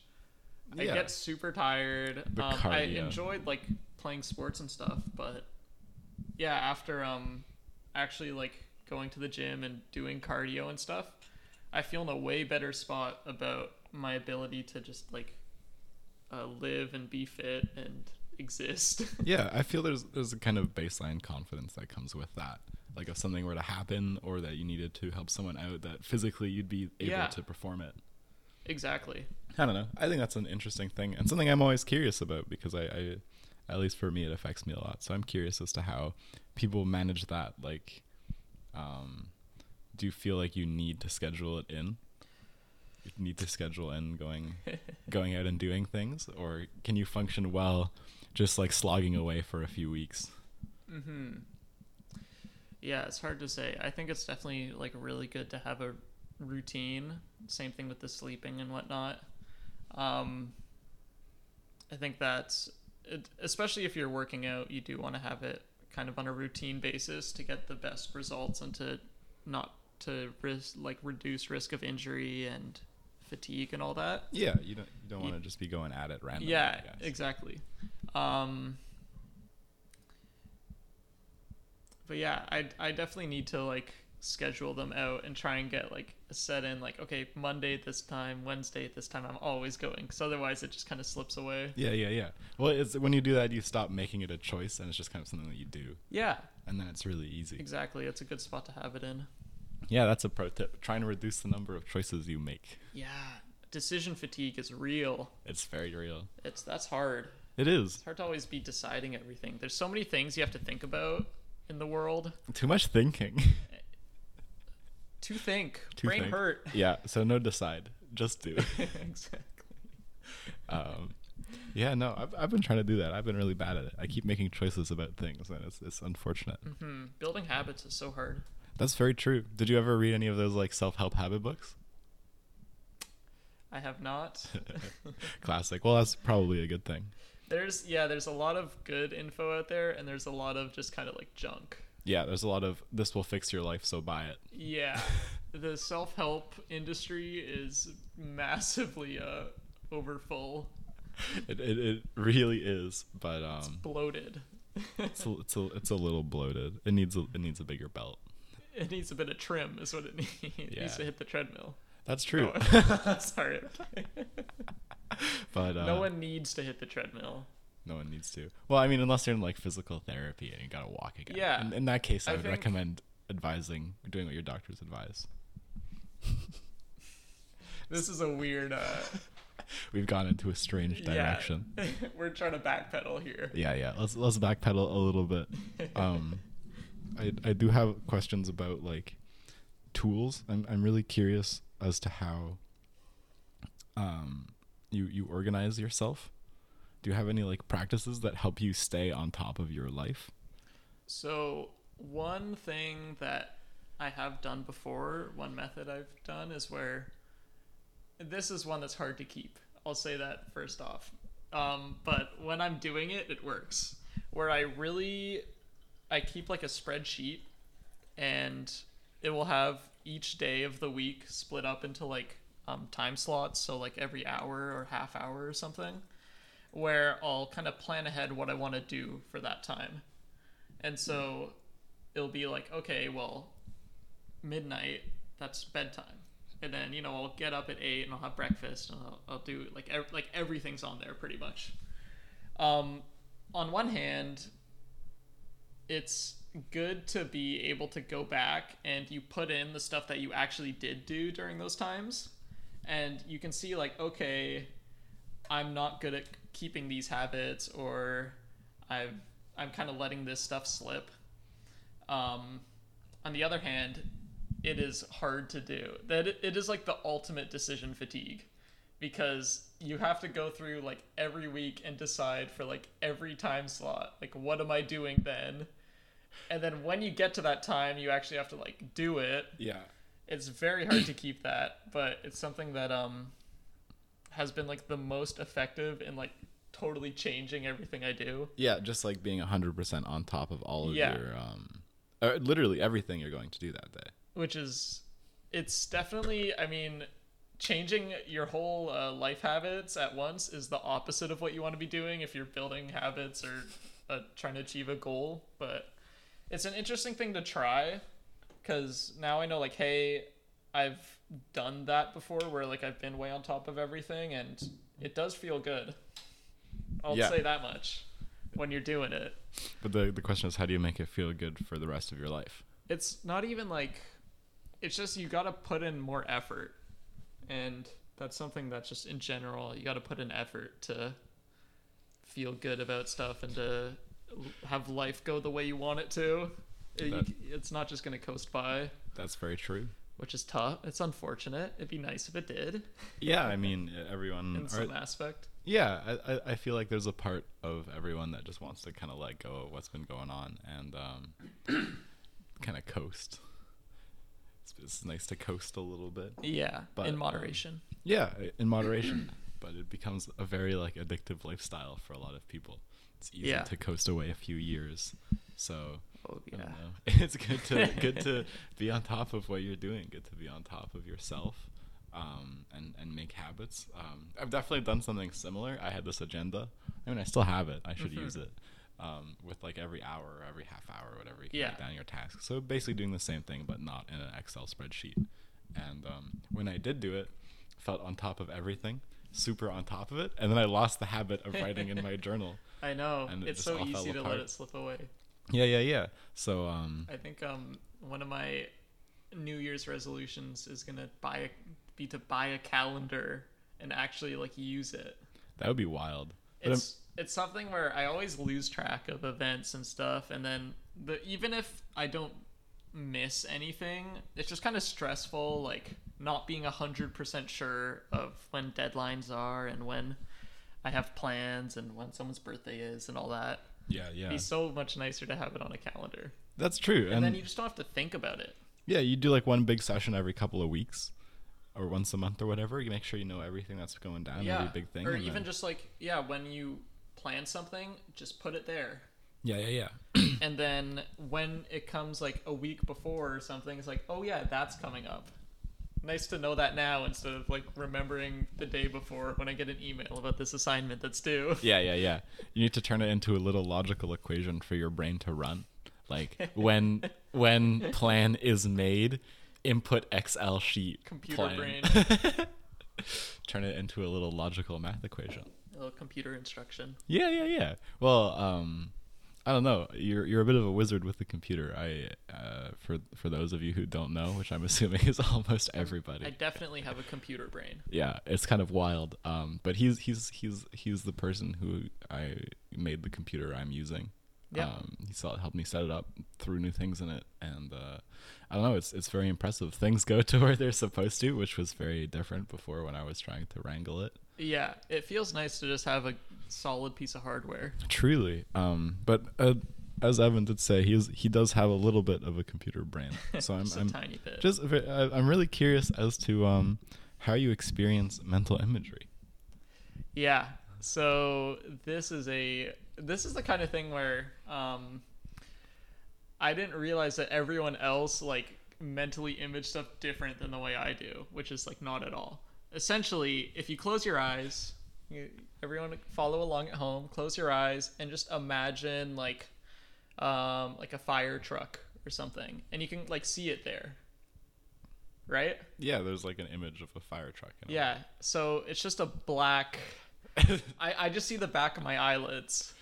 Yeah. I get super tired. I enjoyed like playing sports and stuff, but yeah, after actually like going to the gym and doing cardio and stuff, I feel in a way better spot about my ability to just like live and be fit and exist. Yeah, I feel there's a kind of baseline confidence that comes with that. Like if something were to happen or that you needed to help someone out, that physically you'd be able to perform it. Exactly. I don't know. I think that's an interesting thing and something I'm always curious about because I at least for me, it affects me a lot. So I'm curious as to how people manage that. Like, do you feel like you need to schedule it in? Need to schedule in going out and doing things, or can you function well just like slogging away for a few weeks. Mm-hmm. Yeah, it's hard to say. I think it's definitely like really good to have a routine. Same thing with the sleeping and whatnot. I think that's, especially if you're working out, you do want to have it kind of on a routine basis to get the best results and to not to risk, like reduce risk of injury and fatigue and all that. Yeah, you don't want to just be going at it randomly. Yeah, exactly. But yeah, I definitely need to like schedule them out and try and get like a set in, like, okay, Monday at this time, Wednesday at this time, I'm always going, because otherwise it just kind of slips away. Yeah. Well, it's when you do that, you stop making it a choice and it's just kind of something that you do. Yeah. And then it's really easy. Exactly. It's a good spot to have it in. Yeah, that's a pro tip. Trying to reduce the number of choices you make. Yeah. Decision fatigue is real. It's very real. That's hard. It is. It's hard to always be deciding everything. There's so many things you have to think about in the world. Too much thinking. Brain hurt. Yeah, so no decide. Just do. Exactly. Yeah, no, I've been trying to do that. I've been really bad at it. I keep making choices about things, and it's unfortunate. Mm-hmm. Building habits is so hard. That's very true. Did you ever read any of those like self-help habit books? I have not. Classic. Well, that's probably a good thing. There's a lot of good info out there, and there's a lot of just kind of like junk. Yeah, there's a lot of this will fix your life, so buy it. Yeah. The self-help industry is massively overfull. It really is, but it's bloated. it's a little bloated. It needs a bigger belt. It needs a bit of trim is what it needs. It needs to hit the treadmill. That's true. No, sorry. But no one needs to hit the treadmill. No one needs to. Well, I mean, unless you're in like physical therapy and you gotta walk again. Yeah. In that case, I would recommend doing what your doctors advise. This is a weird. We've gone into a strange direction. Yeah. We're trying to backpedal here. Yeah. Let's backpedal a little bit. I do have questions about like tools. I'm really curious as to how you organize yourself. Do you have any like practices that help you stay on top of your life? So one thing that I have done before, one method I've done is where this is one that's hard to keep. I'll say that first off. But when I'm doing it, it works. Where I keep like a spreadsheet, and it will have each day of the week split up into like time slots. So like every hour or half hour or something, where I'll kind of plan ahead what I want to do for that time. And so it'll be like, okay, well, midnight, that's bedtime. And then, you know, I'll get up at 8 and I'll have breakfast, and I'll do like everything's on there pretty much. On one hand, it's good to be able to go back and you put in the stuff that you actually did do during those times. And you can see like, okay, I'm not good at keeping these habits, or I'm kind of letting this stuff slip. On the other hand, it is hard to do. That it is like the ultimate decision fatigue, because you have to go through like every week and decide for like every time slot, like, what am I doing then? And then when you get to that time, you actually have to like do it. Yeah. It's very hard to keep that, but it's something that has been like the most effective in like totally changing everything I do. Yeah, just like being 100% on top of all of your literally everything you're going to do that day. Which is, it's definitely, I mean, changing your whole life habits at once is the opposite of what you want to be doing if you're building habits or trying to achieve a goal. But it's an interesting thing to try, because now I know like, hey, I've done that before where like I've been way on top of everything, and it does feel good. I'll say that much when you're doing it. But the question is, how do you make it feel good for the rest of your life? It's not even like, it's just, you got to put in more effort. And that's something that's just in general, you got to put in effort to feel good about stuff and to have life go the way you want it to. It's not just going to coast by. That's very true. which is tough. It's unfortunate. It'd be nice if it did. Yeah, I mean, everyone... in some aspect. Yeah, I feel like there's a part of everyone that just wants to kind of let go of what's been going on and kind of coast. It's nice to coast a little bit. Yeah, but, in moderation. Yeah, in moderation. But it becomes a very like addictive lifestyle for a lot of people. It's easy to coast away a few years. So... oh, yeah. It's good to be on top of what you're doing. Good to be on top of yourself, and make habits. I've definitely done something similar. I had this agenda. I mean, I still have it. I should use it with like every hour or every half hour or whatever. You can write down your tasks. So basically doing the same thing, but not in an Excel spreadsheet. And when I did do it, felt on top of everything, super on top of it. And then I lost the habit of writing in my journal. I know. And it's so easy to let it slip away. Yeah. So I think one of my New Year's resolutions is gonna be to buy a calendar and actually like use it. That would be wild. It's something where I always lose track of events and stuff, and then even if I don't miss anything, it's just kind of stressful, like not being 100% sure of when deadlines are and when I have plans and when someone's birthday is and all that. Yeah. It'd be so much nicer to have it on a calendar. That's true. And then you just don't have to think about it. Yeah, you do like one big session every couple of weeks or once a month or whatever. You make sure you know everything that's going down, every big thing. Or even then... just like, when you plan something, just put it there. Yeah. And then when it comes like a week before or something, it's like, oh yeah, that's coming up. Nice to know that now instead of like remembering the day before when I get an email about this assignment that's due. Yeah. You need to turn it into a little logical equation for your brain to run. Like when plan is made, input Excel sheet. Computer plan. Brain. Turn it into a little logical math equation. A little computer instruction. Yeah. Well, I don't know. You're a bit of a wizard with the computer. For those of you who don't know, which I'm assuming is almost everybody. I definitely have a computer brain. Yeah, it's kind of wild. But he's the person who I made the computer I'm using. Yeah. He helped me set it up, threw new things in it, and I don't know. It's very impressive. Things go to where they're supposed to, which was very different before when I was trying to wrangle it. Yeah, it feels nice to just have a solid piece of hardware. Truly. But as Evan did say, he does have a little bit of a computer brain. So I'm a tiny bit. I'm really curious as to how you experience mental imagery. Yeah. So this is the kind of thing where I didn't realize that everyone else like mentally imaged stuff different than the way I do, which is like not at all. Essentially, if you close your eyes, everyone follow along at home, close your eyes and just imagine like a fire truck or something, and you can like see it there, right? Yeah, there's like an image of a fire truck. Yeah, so it's just a black... I just see the back of my eyelids.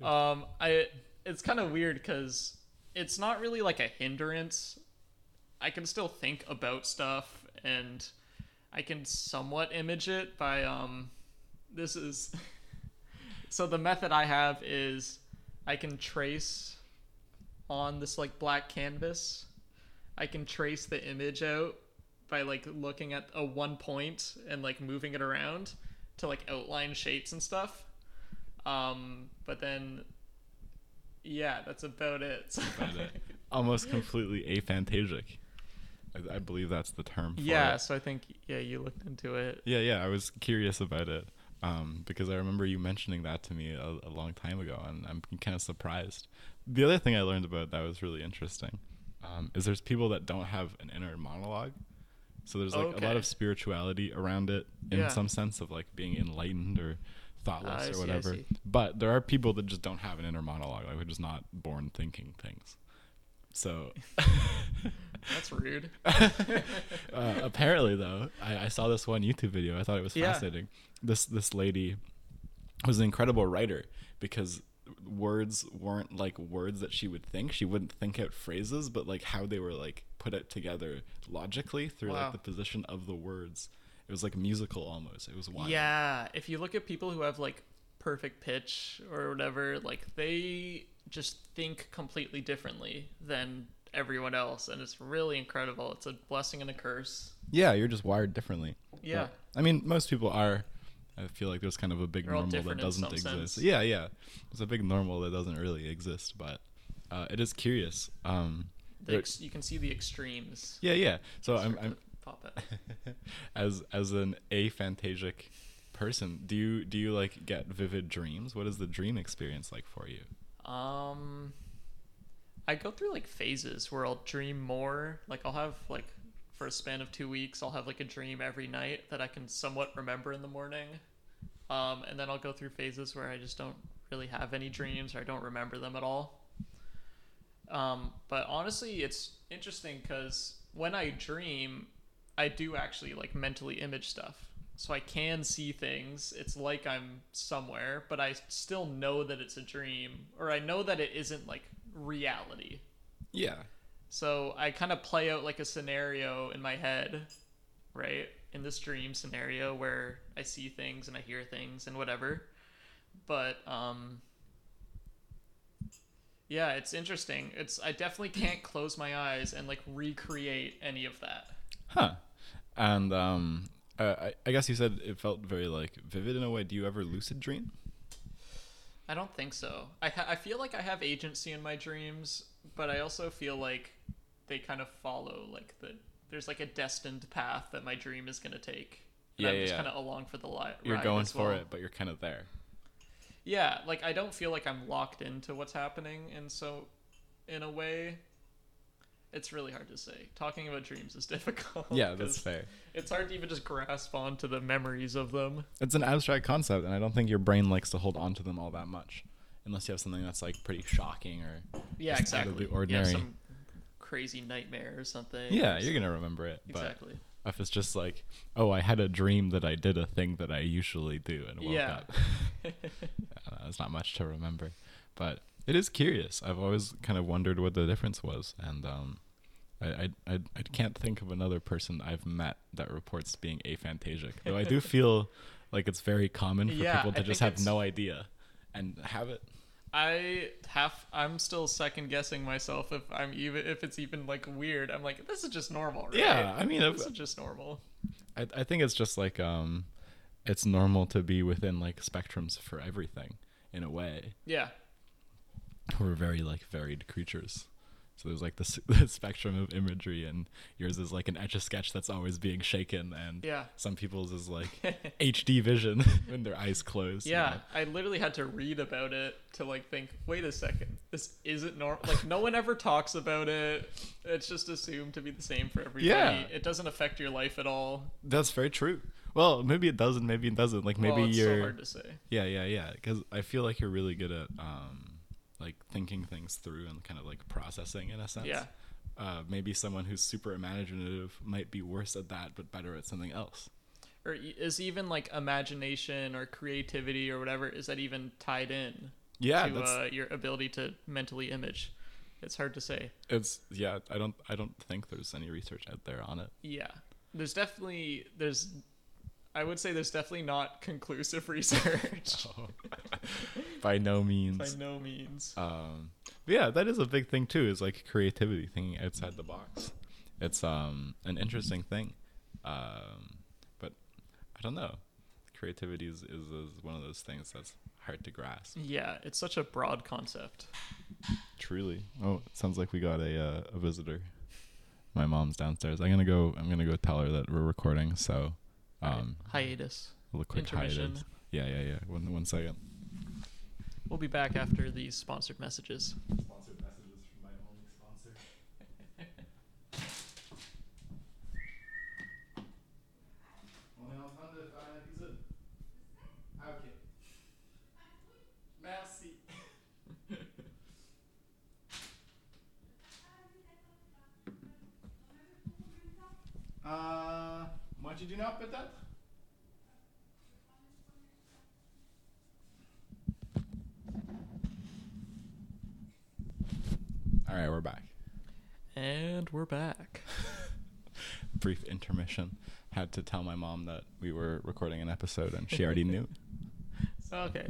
It's kind of weird because it's not really like a hindrance. I can still think about stuff and... I can somewhat image it by so the method I have is I can trace on this like black canvas. I can trace the image out by like looking at a one point and like moving it around to like outline shapes and stuff. But then that's about it. Almost completely aphantasic. I believe that's the term for it. So I think you looked into it. Yeah, I was curious about it because I remember you mentioning that to me a long time ago, and I'm kind of surprised. The other thing I learned about that was really interesting is there's people that don't have an inner monologue, so there's like a lot of spirituality around it in some sense of like being enlightened or thoughtless or whatever. But there are people that just don't have an inner monologue, like we're just not born thinking things. So that's rude. Apparently though, I saw this one YouTube video. I thought it was fascinating. This lady was an incredible writer because words weren't like words that she would think. She wouldn't think out phrases, but like how they were like put out together logically through like the position of the words. It was like musical almost. It was wild. Yeah. If you look at people who have like perfect pitch or whatever, like they just think completely differently than everyone else, and it's really incredible. It's a blessing and a curse. Yeah, you're just wired differently. Yeah. But, I mean, most people are. I feel like there's kind of a big normal that doesn't exist. Sense. Yeah, yeah. There's a big normal that doesn't really exist, but it is curious. You can see the extremes. Yeah, yeah. So I'm pop it. as an aphantasic person, do you like get vivid dreams? What is the dream experience like for you? I go through like phases where I'll dream more. Like I'll have like for a span of 2 weeks, I'll have like a dream every night that I can somewhat remember in the morning. And then I'll go through phases where I just don't really have any dreams or I don't remember them at all. But honestly, it's interesting because when I dream, I do actually like mentally image stuff. So I can see things. It's like I'm somewhere, but I still know that it's a dream, or I know that it isn't like reality. Yeah. So I kind of play out like a scenario in my head, right? In this dream scenario where I see things and I hear things and whatever. But, yeah, it's interesting. I definitely can't close my eyes and like recreate any of that. Huh. And, I guess you said it felt very like vivid in a way. Do you ever lucid dream? I don't think so. I feel like I have agency in my dreams, but I also feel like they kind of follow like there's like a destined path that my dream is going to take. And I'm just kind of along for the ride. You're going for it, but you're kind of there. Yeah, like I don't feel like I'm locked into what's happening, and so in a way it's really hard to say. Talking about dreams is difficult. Yeah, that's fair. It's hard to even just grasp onto the memories of them. It's an abstract concept, and I don't think your brain likes to hold onto them all that much unless you have something that's like pretty shocking or exactly out of the ordinary. Yeah, some crazy nightmare or something. Yeah, you're going to remember it. Exactly. But if it's just like, oh, I had a dream that I did a thing that I usually do and woke up. It's not much to remember, but it is curious. I've always kind of wondered what the difference was, and I can't think of another person I've met that reports being aphantasic. Though I do feel like it's very common for people to just have no idea and have it. I'm still second guessing myself if it's even like weird. I'm like, this is just normal, right? Yeah, I mean, this is just normal. I think it's just like it's normal to be within like spectrums for everything in a way. Yeah, we're very like varied creatures. So there's like the spectrum of imagery, and yours is like an Etch-a-Sketch that's always being shaken, and some people's is like HD vision when their eyes closed. Yeah, you know? I literally had to read about it to like think, wait a second, this isn't normal. Like no one ever talks about it. It's just assumed to be the same for everybody. Yeah. It doesn't affect your life at all. That's very true. Well, maybe it does and maybe it doesn't. Like maybe it's so hard to say. Yeah. Because I feel like you're really good at like thinking things through and kind of like processing in a sense. Yeah. Maybe someone who's super imaginative might be worse at that, but better at something else. Or is even like imagination or creativity or whatever, is that even tied in to your ability to mentally image? It's hard to say. I don't think there's any research out there on it. Yeah. I would say there's definitely not conclusive research. By no means. But yeah, that is a big thing too, is like creativity, thinking outside the box. It's an interesting thing. But I don't know. Creativity is one of those things that's hard to grasp. Yeah, it's such a broad concept. Truly. Oh, it sounds like we got a visitor. My mom's downstairs. I'm gonna go tell her that we're recording, so hiatus. A little quick hiatus. Yeah. One second. We'll be back after these sponsored messages. Sponsored messages from my only sponsor. Okay. Merci. Moi tu dis non peut-être? All right, we're back. And we're back. Brief intermission. Had to tell my mom that we were recording an episode, and she already knew. Okay.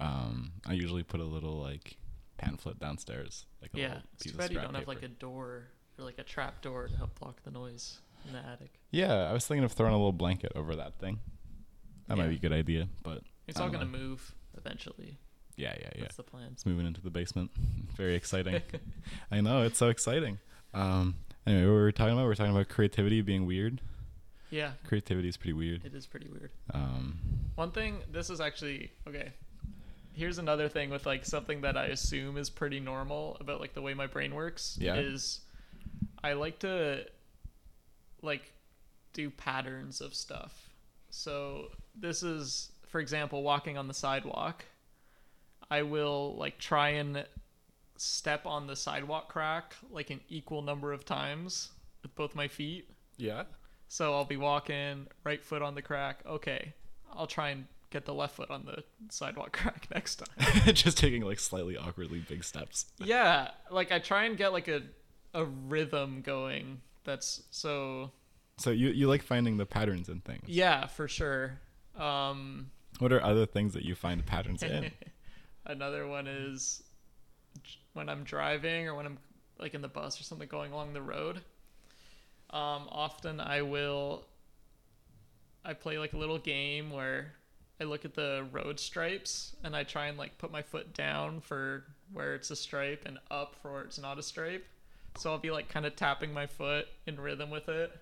I usually put a little like pamphlet downstairs. Like a it's too bad you don't have like a door or like a trap door to help block the noise in the attic. Yeah, I was thinking of throwing a little blanket over that thing. That might be a good idea, but it's all gonna move eventually. Yeah. That's the plan. It's moving into the basement. Very exciting. I know, it's so exciting. Anyway, what we're talking about creativity being weird. Yeah. Creativity is pretty weird. It is pretty weird. One thing, this is actually, okay, here's another thing with like something that I assume is pretty normal about like the way my brain works is I like to like do patterns of stuff. So this is, for example, walking on the sidewalk. I will like try and step on the sidewalk crack like an equal number of times with both my feet. Yeah. So I'll be walking, right foot on the crack. Okay, I'll try and get the left foot on the sidewalk crack next time. Just taking like slightly awkwardly big steps. Yeah, like I try and get like a rhythm going. That's so. So you like finding the patterns in things. Yeah, for sure. What are other things that you find patterns in? Another one is when I'm driving or when I'm like in the bus or something going along the road. Often I play like a little game where I look at the road stripes and I try and like put my foot down for where it's a stripe and up for where it's not a stripe. So I'll be like kind of tapping my foot in rhythm with it.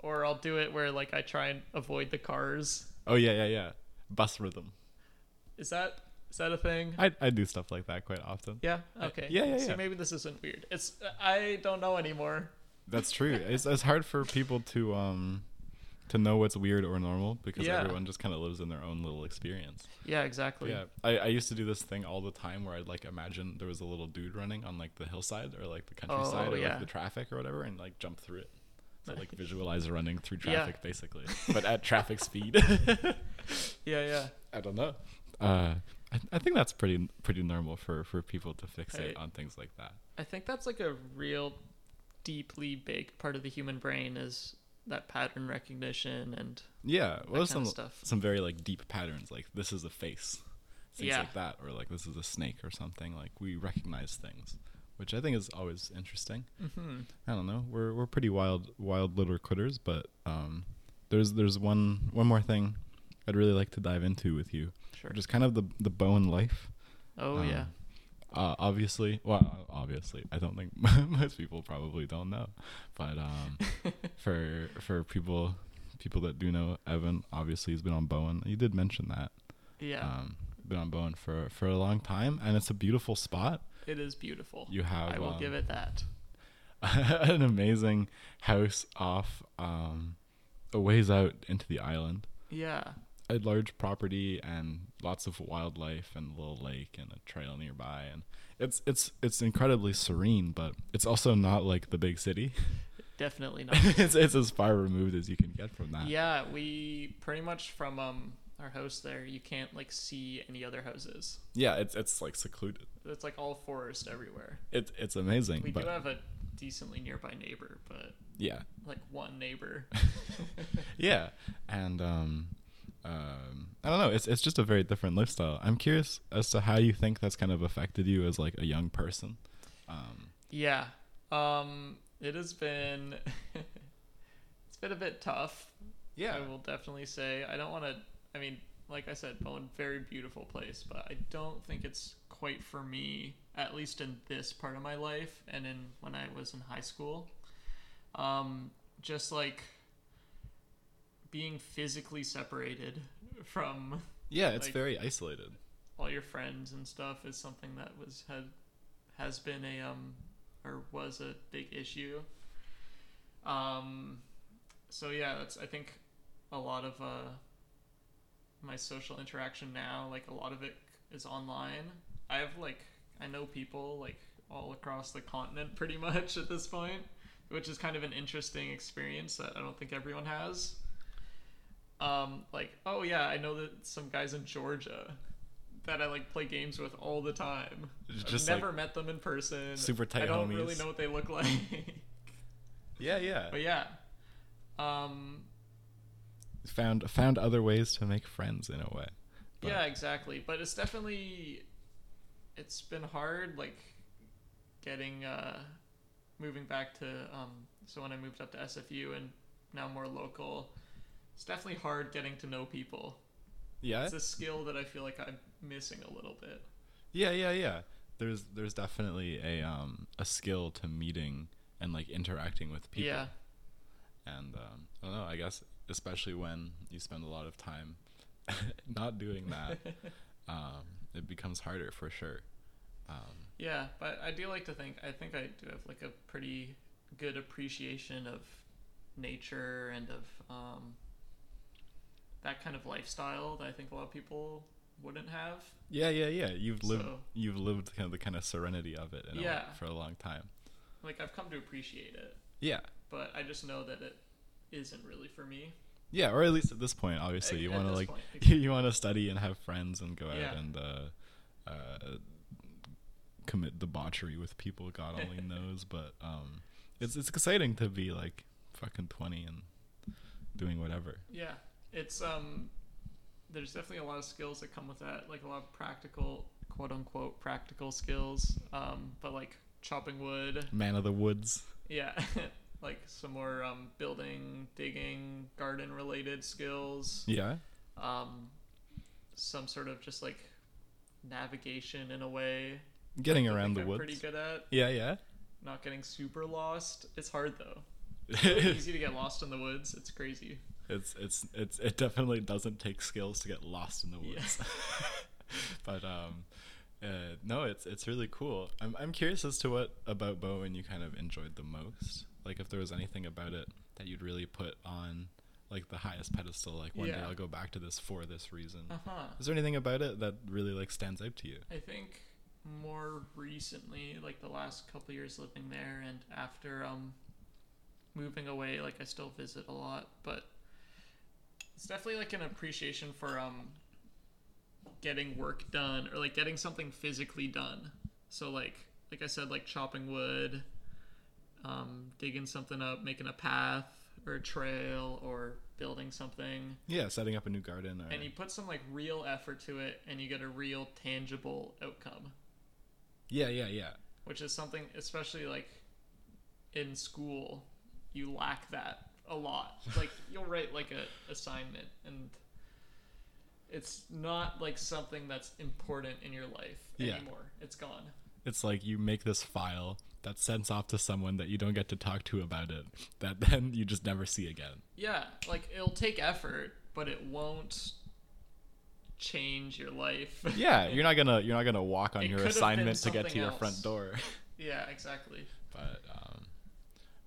Or I'll do it where like I try and avoid the cars. Oh yeah. Bus rhythm. Is that a thing? I do stuff like that quite often. Yeah? Okay. Yeah. So maybe this isn't weird. It's, I don't know anymore. That's true. It's hard for people to know what's weird or normal because everyone just kind of lives in their own little experience. Yeah, exactly. Yeah, I used to do this thing all the time where I'd like imagine there was a little dude running on like the hillside or like the countryside or like the traffic or whatever and like jump through it. So like visualize running through traffic basically, but at traffic speed. Yeah. I don't know. I think that's pretty normal for people to fixate on things like that. I think that's like a real deeply baked part of the human brain is that pattern recognition and some very like deep patterns, like this is a face, things like that, or like this is a snake or something. Like we recognize things, which I think is always interesting. Mm-hmm. I don't know. We're pretty wild little critters, but there's one more thing I'd really like to dive into with you. Sure. Just kind of the Bowen life. Oh, yeah. Obviously, I don't think most people probably don't know, but for people that do know, Evan obviously has been on Bowen. You did mention that. Yeah. Been on Bowen for a long time, and it's a beautiful spot. It is beautiful. You have. I will give it that. An amazing house off a ways out into the island. Yeah. A large property and lots of wildlife and a little lake and a trail nearby, and it's incredibly serene, but it's also not like the big city. Definitely not. it's as far removed as you can get from that. Yeah, we pretty much from our house there, you can't like see any other houses. Yeah, it's like secluded. It's like all forest everywhere. It's amazing. We do have a decently nearby neighbor, but like one neighbor. Yeah, and I don't know, it's just a very different lifestyle. I'm curious as to how you think that's kind of affected you as like a young person. It has been it's been a bit tough. Yeah, I will definitely say. Like I said, Bowen, very beautiful place, but I don't think it's quite for me, at least in this part of my life and in when I was in high school. Just like being physically separated from it's like, very isolated. All your friends and stuff is something that was a big issue. So yeah, that's I think a lot of my social interaction now. Like a lot of it is online. I know people like all across the continent pretty much at this point, which is kind of an interesting experience that I don't think everyone has. I know that some guys in Georgia that I like play games with all the time. Just I've never met them in person. Super tight homies. I don't really know what they look like. Yeah. But yeah. Found other ways to make friends in a way. But... Yeah, exactly. But it's definitely it's been hard, like, getting, moving back to, so when I moved up to SFU and now more local, it's definitely hard getting to know people. Yeah. It's a skill that I feel like I'm missing a little bit. Yeah. There's definitely a skill to meeting and, like, interacting with people. Yeah. And, I don't know, I guess, especially when you spend a lot of time not doing that, it becomes harder for sure. Yeah, but I do like to think, I think I do have, like, a pretty good appreciation of nature and of, that kind of lifestyle that I think a lot of people wouldn't have. Yeah. You've lived kind of the kind of serenity of it for a long time. Like, I've come to appreciate it. Yeah. But I just know that it isn't really for me. Yeah, or at least at this point, obviously. You want to, like, you want to study and have friends and go out and commit debauchery with people, God only knows. But it's exciting to be, like, fucking 20 and doing whatever. Yeah. It's there's definitely a lot of skills that come with that, like a lot of practical, quote unquote, practical skills. But like chopping wood, man of the woods. Yeah, like some more building, digging, garden related skills. Yeah. Some sort of just like navigation in a way. Getting around the woods. I'm pretty good at. Yeah. Not getting super lost. It's hard though. It's really easy to get lost in the woods. It's crazy. It definitely doesn't take skills to get lost in the woods. Yeah. But no, it's really cool. I'm curious as to what about Bowen you kind of enjoyed the most. Like if there was anything about it that you'd really put on like the highest pedestal, like one day I'll go back to this for this reason. Uh-huh. Is there anything about it that really like stands out to you? I think more recently, like the last couple of years living there and after moving away, like I still visit a lot, but it's definitely like an appreciation for getting work done or like getting something physically done. So like I said, like chopping wood, digging something up, making a path or a trail or building something. Yeah, setting up a new garden. Or... And you put some like real effort to it and you get a real tangible outcome. Yeah. Which is something, especially like in school, you lack that a lot. Like you'll write like a assignment and it's not like something that's important in your life anymore. It's gone. It's like you make this file that sends off to someone that you don't get to talk to about it that then you just never see again. Yeah, like it'll take effort but it won't change your life. Yeah, you're not gonna walk on your assignment to get to your front door. Yeah, exactly. But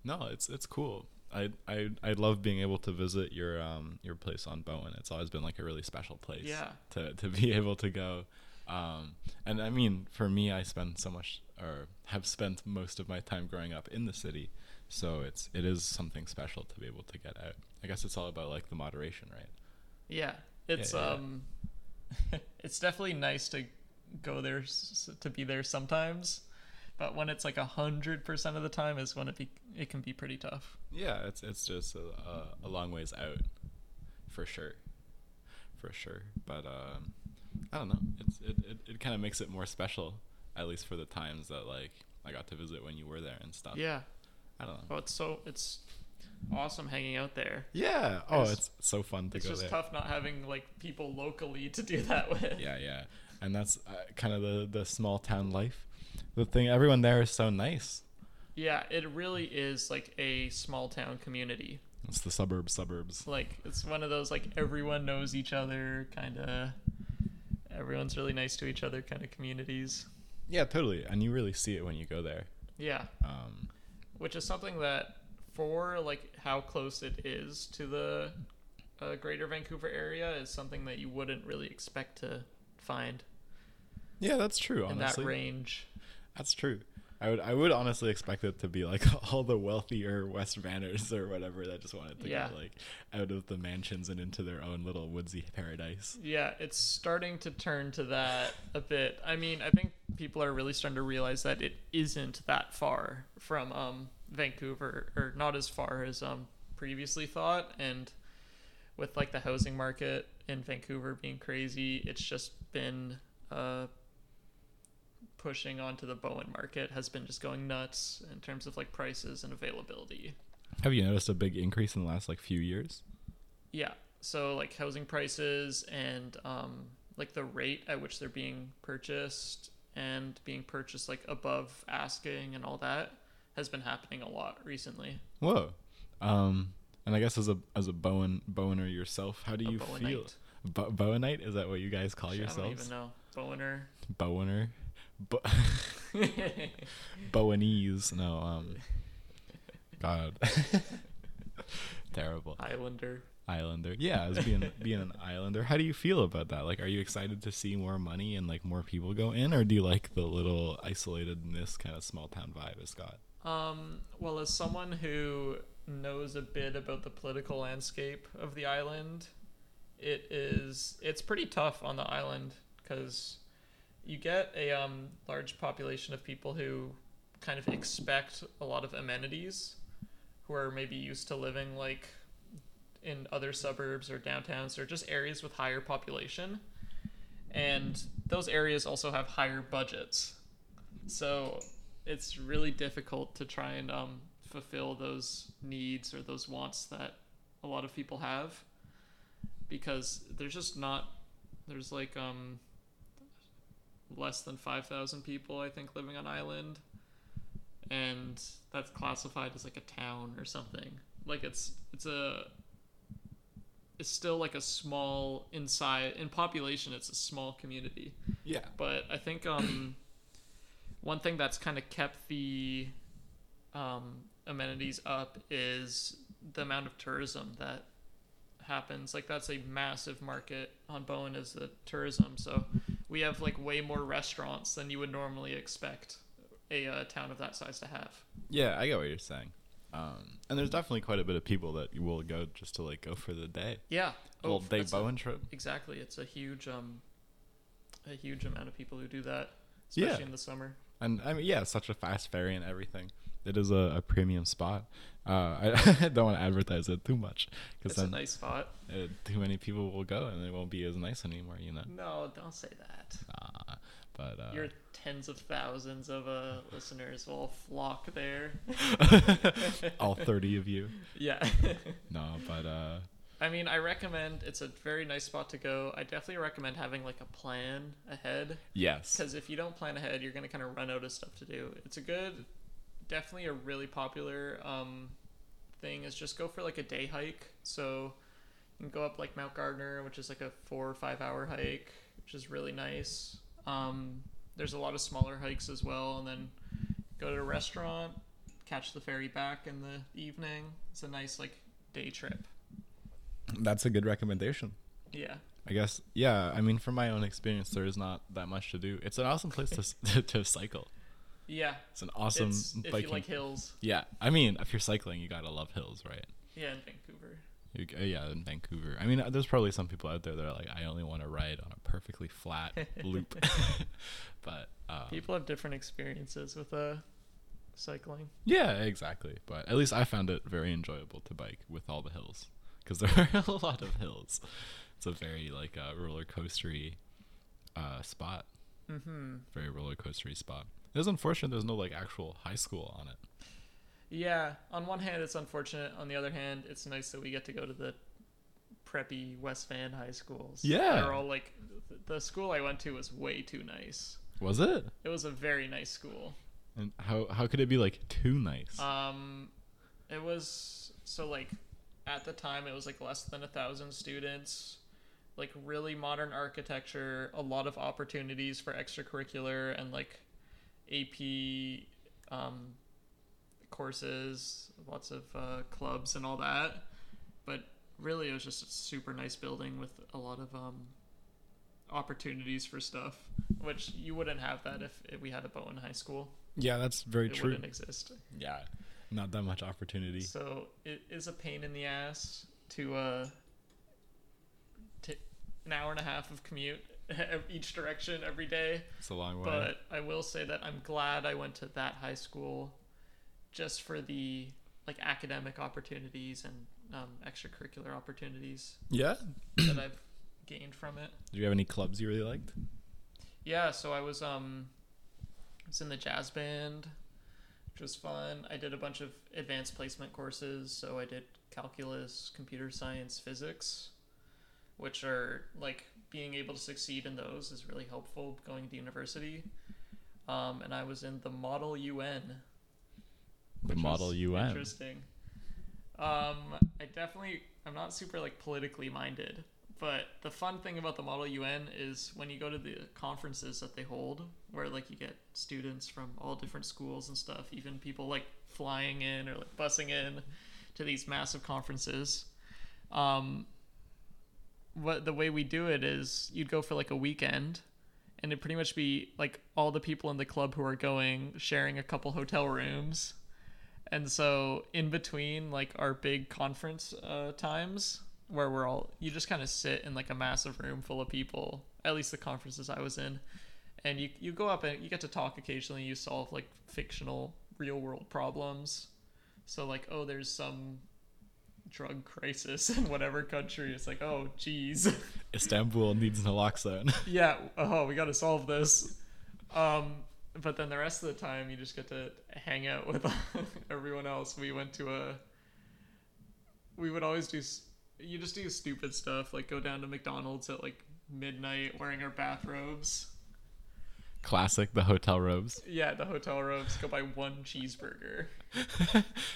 no, it's cool. I love being able to visit your place on Bowen. It's always been like a really special place to be able to go. And I mean, for me, I spend so much or have spent most of my time growing up in the city. So it is something special to be able to get out. I guess it's all about like the moderation, right? Yeah. It's definitely nice to go there, to be there sometimes. But when it's like 100% of the time is when it can be pretty tough. Yeah, it's just a long ways out, for sure. But I don't know. It kind of makes it more special, at least for the times that like I got to visit when you were there and stuff. Yeah, I don't know. Oh, it's awesome hanging out there. Yeah. It's so fun to go there. It's just tough not having like people locally to do that with. Yeah, and that's kind of the small town life. The thing, everyone there is so nice. Yeah, it really is like a small town community. It's the suburbs. Like, it's one of those, like, everyone knows each other, kind of, everyone's really nice to each other kind of communities. Yeah, totally. And you really see it when you go there. Yeah. Which is something that, for, like, how close it is to the greater Vancouver area, is something that you wouldn't really expect to find. Yeah, that's true, honestly. In that range. That's true. I would honestly expect it to be like all the wealthier West Vanners or whatever that just wanted to get like out of the mansions and into their own little woodsy paradise. Yeah, it's starting to turn to that a bit. I mean, I think people are really starting to realize that it isn't that far from Vancouver, or not as far as previously thought. And with like the housing market in Vancouver being crazy, it's just been pushing onto the Bowen market has been just going nuts in terms of like prices and availability. Have you noticed a big increase in the last like few years? Yeah. So like housing prices and like the rate at which they're being purchased and being purchased like above asking and all that has been happening a lot recently. Whoa. And I guess as a Bowener yourself, how do you feel? Bowenite? Is that what you guys call yourselves? I don't even know. Bowener. Bowenese. No. God. Terrible. Islander. Yeah, as being an Islander, how do you feel about that? Like, are you excited to see more money and like more people go in, or do you like the little isolatedness kind of small town vibe it's got? Well, as someone who knows a bit about the political landscape of the island, it's pretty tough on the island because you get a large population of people who kind of expect a lot of amenities, who are maybe used to living like in other suburbs or downtowns or just areas with higher population, and those areas also have higher budgets, so it's really difficult to try and fulfill those needs or those wants that a lot of people have, because there's like less than 5,000 people I think living on island, and that's classified as like a town or something. Like it's still like a small inside in population. It's a small community. Yeah. But I think one thing that's kind of kept the amenities up is the amount of tourism that happens. Like that's a massive market on Bowen is the tourism. So we have like way more restaurants than you would normally expect a town of that size to have. Yeah, I get what you're saying. And there's definitely quite a bit of people that will go just to like go for the day. Yeah. A little day Bowen trip. Exactly. It's a huge amount of people who do that, especially in the summer. And I mean, yeah, such a fast ferry and everything. It is a premium spot. I don't want to advertise it too much. It's a nice spot. Too many people will go and it won't be as nice anymore, you know? No, don't say that. But your tens of thousands of listeners will flock there. All 30 of you. Yeah. No, but... I mean, I recommend... It's a very nice spot to go. I definitely recommend having, like, a plan ahead. Yes. Because if you don't plan ahead, you're going to kind of run out of stuff to do. It's a good... Definitely a really popular thing is just go for like a day hike. So you can go up like Mount Gardner, which is like a 4 or 5 hour hike, which is really nice. There's a lot of smaller hikes as well. And then go to a restaurant, catch the ferry back in the evening. It's a nice like day trip. That's a good recommendation. Yeah. I guess. Yeah. I mean, from my own experience, there is not that much to do. It's an awesome place to cycle. Yeah. It's an awesome biking. If you like hills. Yeah. I mean, if you're cycling, you got to love hills, right? Yeah, in Vancouver. In Vancouver. I mean, there's probably some people out there that are like, I only want to ride on a perfectly flat loop. But people have different experiences with cycling. Yeah, exactly. But at least I found it very enjoyable to bike with all the hills, because there are a lot of hills. It's a very like roller coastery spot. Mm-hmm. Very roller coastery spot. It is unfortunate there's no like actual high school on it. Yeah, on one hand it's unfortunate. On the other hand, it's nice that we get to go to the preppy West Van high schools. Yeah, they're all like the school I went to was way too nice. Was it? It was a very nice school. And how could it be like too nice? It was so like at the time it was like less than 1,000 students. Like really modern architecture, a lot of opportunities for extracurricular and like AP courses, lots of clubs and all that. But really it was just a super nice building with a lot of opportunities for stuff, which you wouldn't have that if we had a Bowen High School. Yeah, that's very true. It wouldn't exist. Yeah, not that much opportunity. So it is a pain in the ass to an hour and a half of commute each direction every day. It's a long way. But I will say that I'm glad I went to that high school just for the like academic opportunities and extracurricular opportunities. Yeah. That I've gained from it. Do you have any clubs you really liked? Yeah, so I was I was in the jazz band, which was fun. I did a bunch of advanced placement courses, so I did calculus, computer science, physics, which are, like, being able to succeed in those is really helpful going to university. And I was in the Model UN. The Model UN. Interesting. I'm not super, like, politically minded, but the fun thing about the Model UN is when you go to the conferences that they hold, where, like, you get students from all different schools and stuff, even people, like, flying in or, like, busing in to these massive conferences. What the way we do it is you'd go for, like, a weekend, and it'd pretty much be, like, all the people in the club who are going sharing a couple hotel rooms. And so in between, like, our big conference times where we're all, you just kind of sit in, like, a massive room full of people, at least the conferences I was in, and you go up and you get to talk occasionally. You solve, like, fictional real world problems. So, like, oh, there's some drug crisis in whatever country. It's like, oh, geez. Istanbul needs naloxone. Yeah. Oh, we got to solve this. But then the rest of the time, you just get to hang out with everyone else. We would always do... You just do stupid stuff, like go down to McDonald's at, like, midnight wearing our bathrobes. Classic, the hotel robes. Yeah, the hotel robes. Go buy one cheeseburger.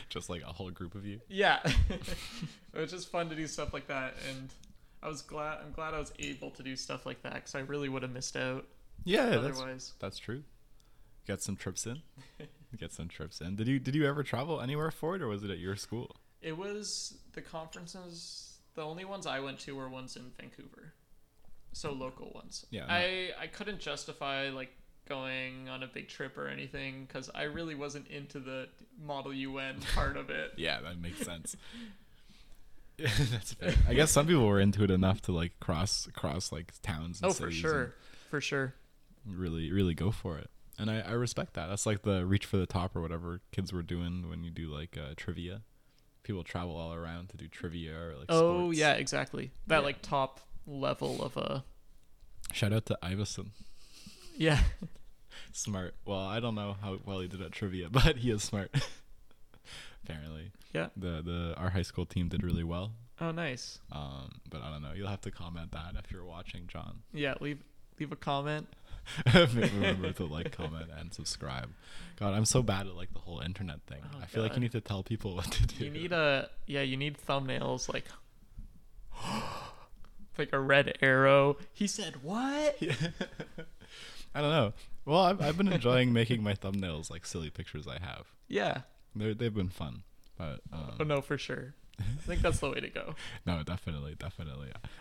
Just, like, a whole group of you. Yeah. It was just fun to do stuff like that, and I'm glad I was able to do stuff like that, because I really would have missed out. Yeah, otherwise. That's true. Got some trips in. Did you ever travel anywhere for it, or was it at your school? It was the conferences. The only ones I went to were ones in Vancouver, so local ones. Yeah. I couldn't justify, like, going on a big trip or anything, because I really wasn't into the Model UN part of it. Yeah, that makes sense. That's fair. I guess some people were into it enough to, like, cross like, towns and cities. For sure. Really, really go for it. And I respect that. That's like the reach for the top or whatever kids were doing when you do, like, trivia. People travel all around to do trivia or, like, sports. Yeah, exactly. That, yeah. Like, top level of a... Shout out to Iverson. Yeah. Smart. Well, I don't know how well he did at trivia, but he is smart. Apparently. Yeah. Our high school team did really well. Oh, nice. But I don't know. You'll have to comment that if you're watching, John. Yeah, leave a comment. Remember to like, comment, and subscribe. God, I'm so bad at, like, the whole internet thing. Oh, I feel like you need to tell people what to do. You need thumbnails, like, like a red arrow. He said what? Yeah. I don't know. Well, I've been enjoying making my thumbnails, like, silly pictures I have. Yeah. They've been fun. But oh no, for sure. I think that's the way to go. No, definitely.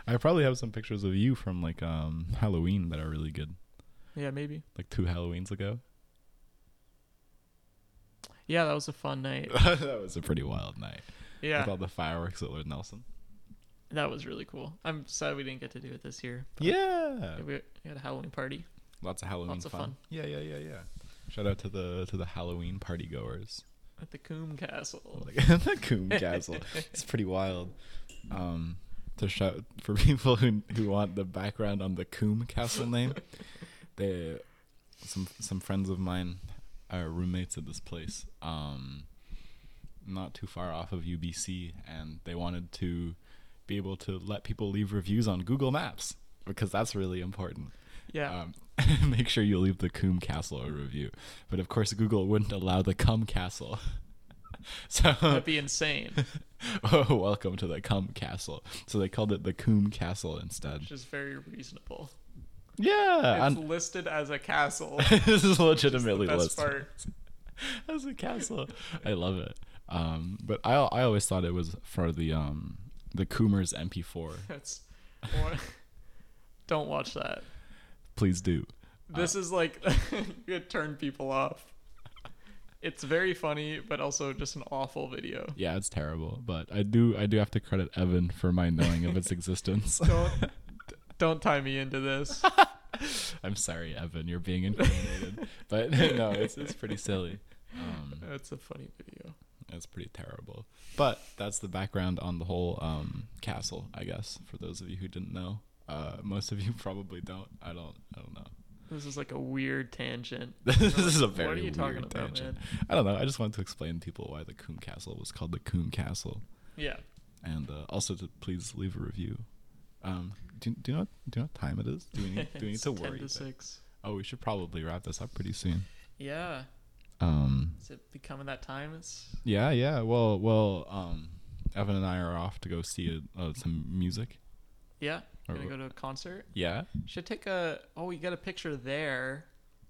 I probably have some pictures of you from, like, Halloween that are really good. Yeah, maybe. Like 2 Halloweens ago. Yeah, that was a fun night. That was a pretty wild night. Yeah. With all the fireworks at Lord Nelson. That was really cool. I'm sad we didn't get to do it this year. Yeah. We had a Halloween party. Lots of Halloween fun. Yeah. Shout out to the Halloween party goers. At the Coombe Castle. The Coombe Castle. It's pretty wild. To shout for people who want the background on the Coombe Castle name. Some friends of mine are roommates at this place, not too far off of UBC, and they wanted to be able to let people leave reviews on Google Maps, because that's really important. Yeah. Make sure you leave the Coombe Castle a review, but of course Google wouldn't allow the Cum Castle. So that'd be insane. Oh, welcome to the Cum Castle. So they called it the Coombe Castle instead, which is very reasonable. Yeah, it's listed as a castle. This is legitimately listed as a castle. I love it. But I always thought it was for the Coomers MP4. That's don't watch that. Please do. This is like you turn people off. It's very funny, but also just an awful video. Yeah, it's terrible. But I do have to credit Evan for my knowing of its existence. Don't tie me into this. I'm sorry, Evan. You're being incriminated. But no, it's pretty silly. That's a funny video. It's pretty terrible. But that's the background on the whole castle, I guess, for those of you who didn't know. Most of you probably don't. I don't know. This is like a weird tangent. This is a very weird tangent. I don't know. I just wanted to explain to people why the Coombe Castle was called the Coombe Castle. Yeah. And also to please leave a review. Do you know what time it is? Do we need to worry? 10 to 6. Oh, we should probably wrap this up pretty soon. Yeah. Is it becoming that time? Yeah. Well, Evan and I are off to go see some music. Yeah. Gonna go to a concert. Yeah. Should take you got a picture there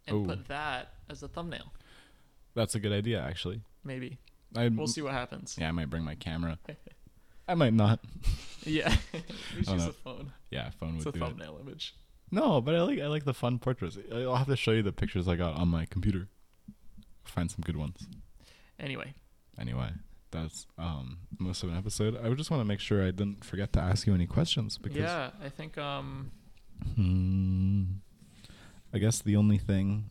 and put that as a thumbnail. That's a good idea, actually. Maybe. We'll see what happens. Yeah, I might bring my camera. I might not. Yeah. We should use the phone. Yeah, phone would do it. It's a thumbnail image. No, but I like the fun portraits. I'll have to show you the pictures I got on my computer. Find some good ones. Anyway, that's most of an episode. I just want to make sure I didn't forget to ask you any questions, because I think I guess the only thing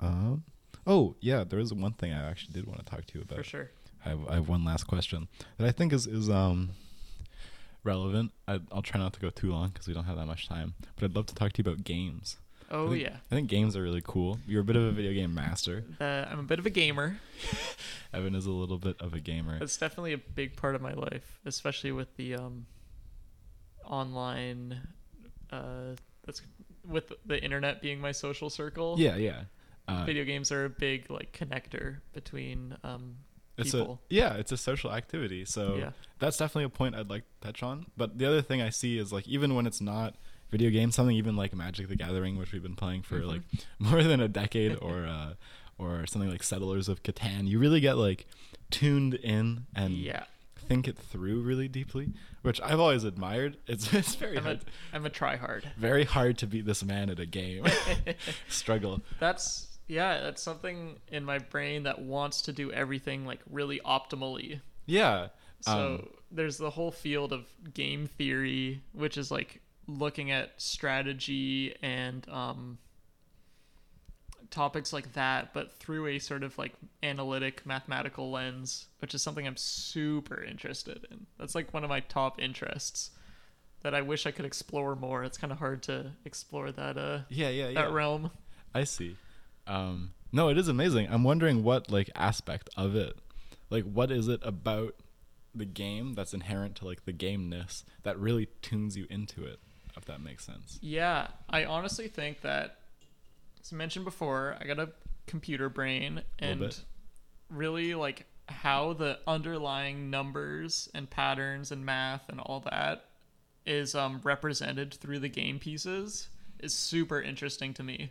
there is one thing I actually did want to talk to you about. For sure. I have one last question that I think is relevant. I'll try not to go too long because we don't have that much time, but I'd love to talk to you about games. Oh, I think games are really cool. You're a bit of a video game master. I'm a bit of a gamer. Evan is a little bit of a gamer. That's definitely a big part of my life, especially with the online, with the internet being my social circle. Yeah. Video games are a big connector between people. It's a social activity. So that's definitely a point I'd like to touch on. But the other thing I see is even when it's not video game, something even like Magic the Gathering, which we've been playing for more than a decade, or something like Settlers of Catan, you really get tuned in and think it through really deeply, which I've always admired. It's very hard. I'm a tryhard. Very hard to beat this man at a game. Struggle. That's something in my brain that wants to do everything really optimally. Yeah. So there's the whole field of game theory, which is looking at strategy and topics like that, but through a sort of analytic mathematical lens, which is something I'm super interested in. That's one of my top interests that I wish I could explore more. It's kind of hard to explore that that realm. I see. No, it is amazing. I'm wondering what aspect of it, what is it about the game that's inherent to the gameness that really tunes you into it, if that makes sense. Yeah, I honestly think that, as I mentioned before, I got a computer brain, and really how the underlying numbers and patterns and math and all that is represented through the game pieces is super interesting to me.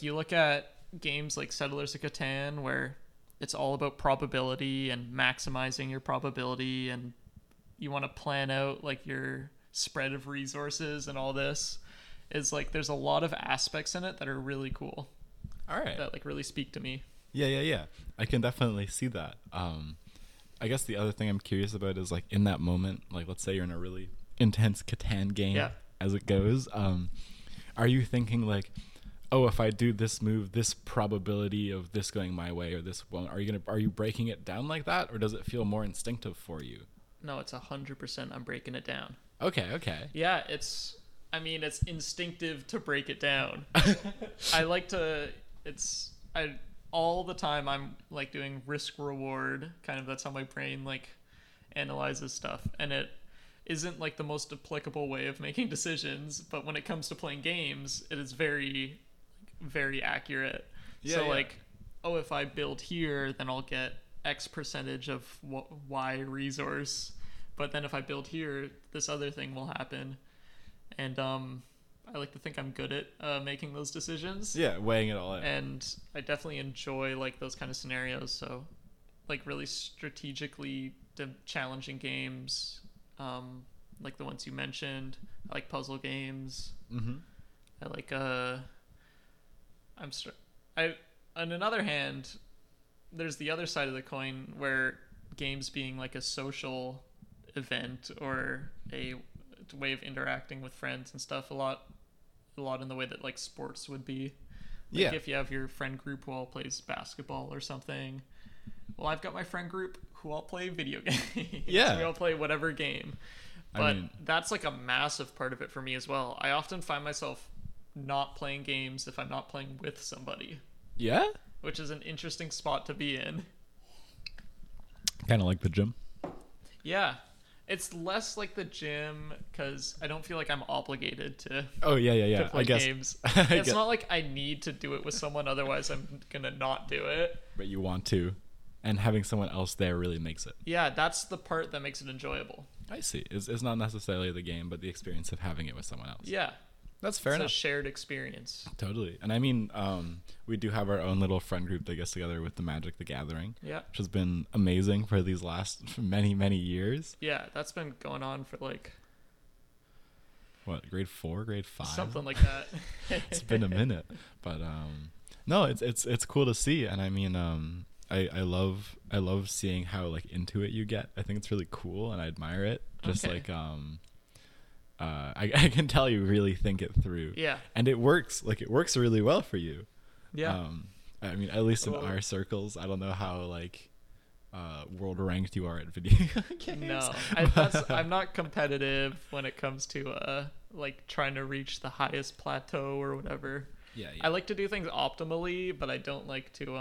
You look at games like Settlers of Catan, where it's all about probability and maximizing your probability, and you want to plan out your spread of resources and all this. Is there's a lot of aspects in it that are really cool. All right. That really speak to me. Yeah. I can definitely see that. I guess the other thing I'm curious about is in that moment, let's say you're in a really intense Catan game as it goes. Are you thinking if I do this move, this probability of this going my way or this won't? Are you breaking it down like that, or does it feel more instinctive for you? No, it's 100%. I'm breaking it down. Okay. Yeah, it's instinctive to break it down. All the time I'm doing risk reward, kind of, that's how my brain analyzes stuff, and it isn't the most applicable way of making decisions, but when it comes to playing games, it is very, very accurate. If I build here, then I'll get X percentage of Y resource, but then if I build here, this other thing will happen. And I like to think I'm good at making those decisions. Yeah, weighing it all out. And I definitely enjoy those kind of scenarios. So really strategically challenging games, like the ones you mentioned. I like puzzle games. Mm-hmm. I like on another hand, there's the other side of the coin where games being a social event or a way of interacting with friends and stuff, a lot in the way that sports would be. If you have your friend group who all plays basketball or something, well, I've got my friend group who all play video games. Yeah. We all play whatever game. But that's a massive part of it for me as well. I often find myself not playing games if I'm not playing with somebody. Yeah? Which is an interesting spot to be in. Kind of like the gym. Yeah. It's less like the gym because I don't feel like I'm obligated to. Oh yeah. To play games. It's not like I need to do it with someone, otherwise I'm gonna not do it. But you want to, and having someone else there really makes it. Yeah, that's the part that makes it enjoyable. I see. It's not necessarily the game, but the experience of having it with someone else. Yeah, that's fair enough. It's a shared experience. Totally, and I mean, we do have our own little friend group that gets together with the Magic the Gathering. Yeah, which has been amazing for these last many years. Yeah, that's been going on for like what, grade 4, grade 5, something like that. It's been a minute, but no, it's cool to see, and I mean, I love seeing how like into it you get. I think it's really cool, and I admire it. Just okay. Like I can tell you really think it through. Yeah, and it works. Like it works really well for you. Yeah. I mean, at least in our circles. I don't know how like world ranked you are at video games. No, I'm not competitive when it comes to like trying to reach the highest plateau or whatever. Yeah. I like to do things optimally, but I don't like to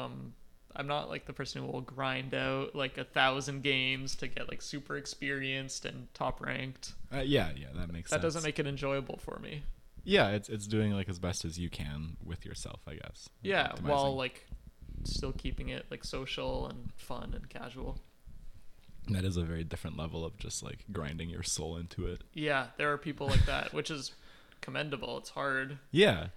I'm not like the person who will grind out like 1,000 games to get like super experienced and top ranked. Yeah, that makes sense. That doesn't make it enjoyable for me. Yeah, it's doing like as best as you can with yourself, I guess. Yeah, while like still keeping it like social and fun and casual. That is a very different level of just like grinding your soul into it. Yeah, there are people like that, which is commendable. It's hard. Yeah.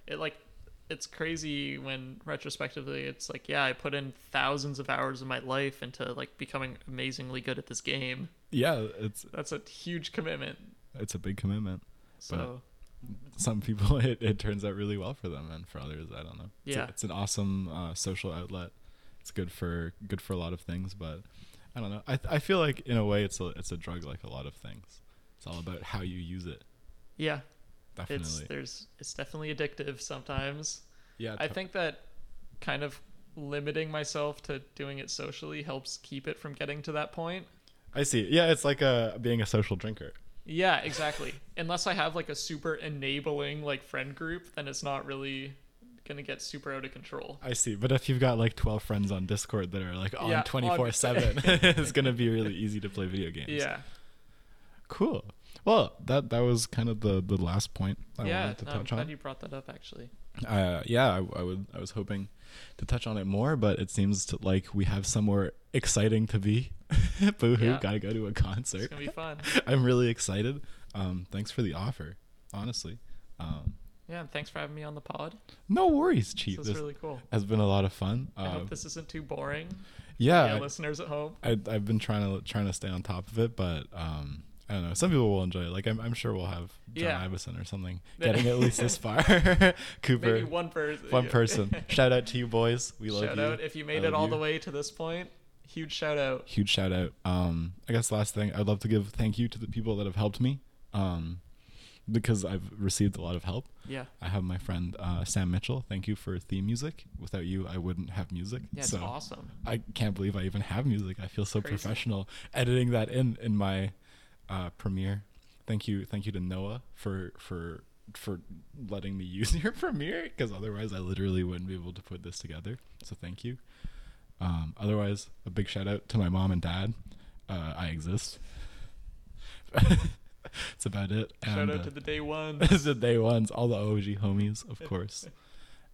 It's crazy when retrospectively it's like, yeah, I put in thousands of hours of my life into like becoming amazingly good at this game. Yeah, that's a huge commitment. It's a big commitment. So but some people it turns out really well for them, and for others I don't know. Yeah, it's an awesome social outlet. It's good for a lot of things, but I don't know. I feel like in a way it's a drug, like a lot of things. It's all about how you use it. Yeah. Definitely. It's definitely addictive sometimes. Yeah, I think that kind of limiting myself to doing it socially helps keep it from getting to that point. I see. Yeah, it's like being a social drinker. Yeah, exactly. Unless I have like a super enabling like friend group, then it's not really gonna get super out of control. I see. But if you've got like 12 friends on Discord that are like on 24/7, it's gonna be really easy to play video games. Yeah. Cool. Well, that was kind of the last point I wanted to touch on. I'm glad you brought that up, actually. I was hoping to touch on it more, but it seems like we have somewhere exciting to be. Boo-hoo, gotta go to a concert. It's gonna be fun. I'm really excited. Thanks for the offer, honestly. Yeah, and thanks for having me on the pod. No worries, Chief. This is really cool. Has been a lot of fun. I hope this isn't too boring. Yeah, listeners at home. I've been trying to stay on top of it, but. I don't know. Some people will enjoy it. Like I'm sure we'll have John Iverson or something getting at least this far. Cooper, maybe one person. Shout out to you boys. We love you. Shout out if you made it all the way to this point. Huge shout out. I guess last thing, I'd love to give thank you to the people that have helped me, because I've received a lot of help. Yeah. I have my friend Sam Mitchell. Thank you for theme music. Without you, I wouldn't have music. Yeah, it's awesome. I can't believe I even have music. I feel so professional editing that in my. Premiere. Thank you to Noah for letting me use your Premiere, because otherwise I literally wouldn't be able to put this together, so thank you. Otherwise, a big shout out to my mom and dad. I exist. That's about it. Shout out to the day ones. The day ones, all the OG homies, of course.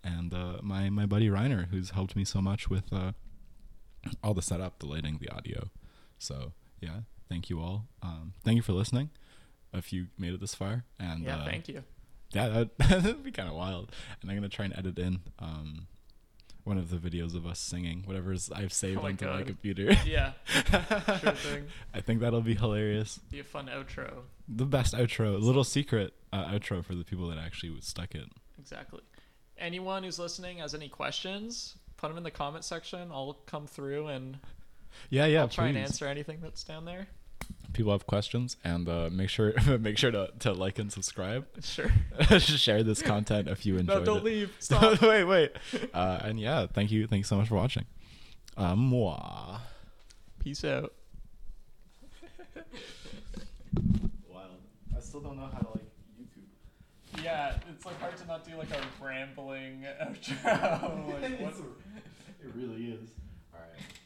And my buddy Reiner, who's helped me so much with all the setup, the lighting, the audio. So yeah, thank you all. Thank you for listening if you made it this far. And thank you. Yeah, that'd be kind of wild. And I'm gonna try and edit in one of the videos of us singing, whatever I've saved onto my computer. Yeah. Sure thing. I think that'll be hilarious. Be a fun outro. The best outro. Little secret outro for the people that actually stuck it. Exactly. Anyone who's listening has any questions, put them in the comment section. I'll come through and I'll try and answer anything that's down there. People have questions, and make sure to like and subscribe. Sure. Share this content if you enjoyed it. No, don't leave. Stop. Wait. And yeah, thank you so much for watching. Mwah. Peace out. Wild. I still don't know how to like YouTube. Yeah, it's like hard to not do like a rambling outro. It really is. All right.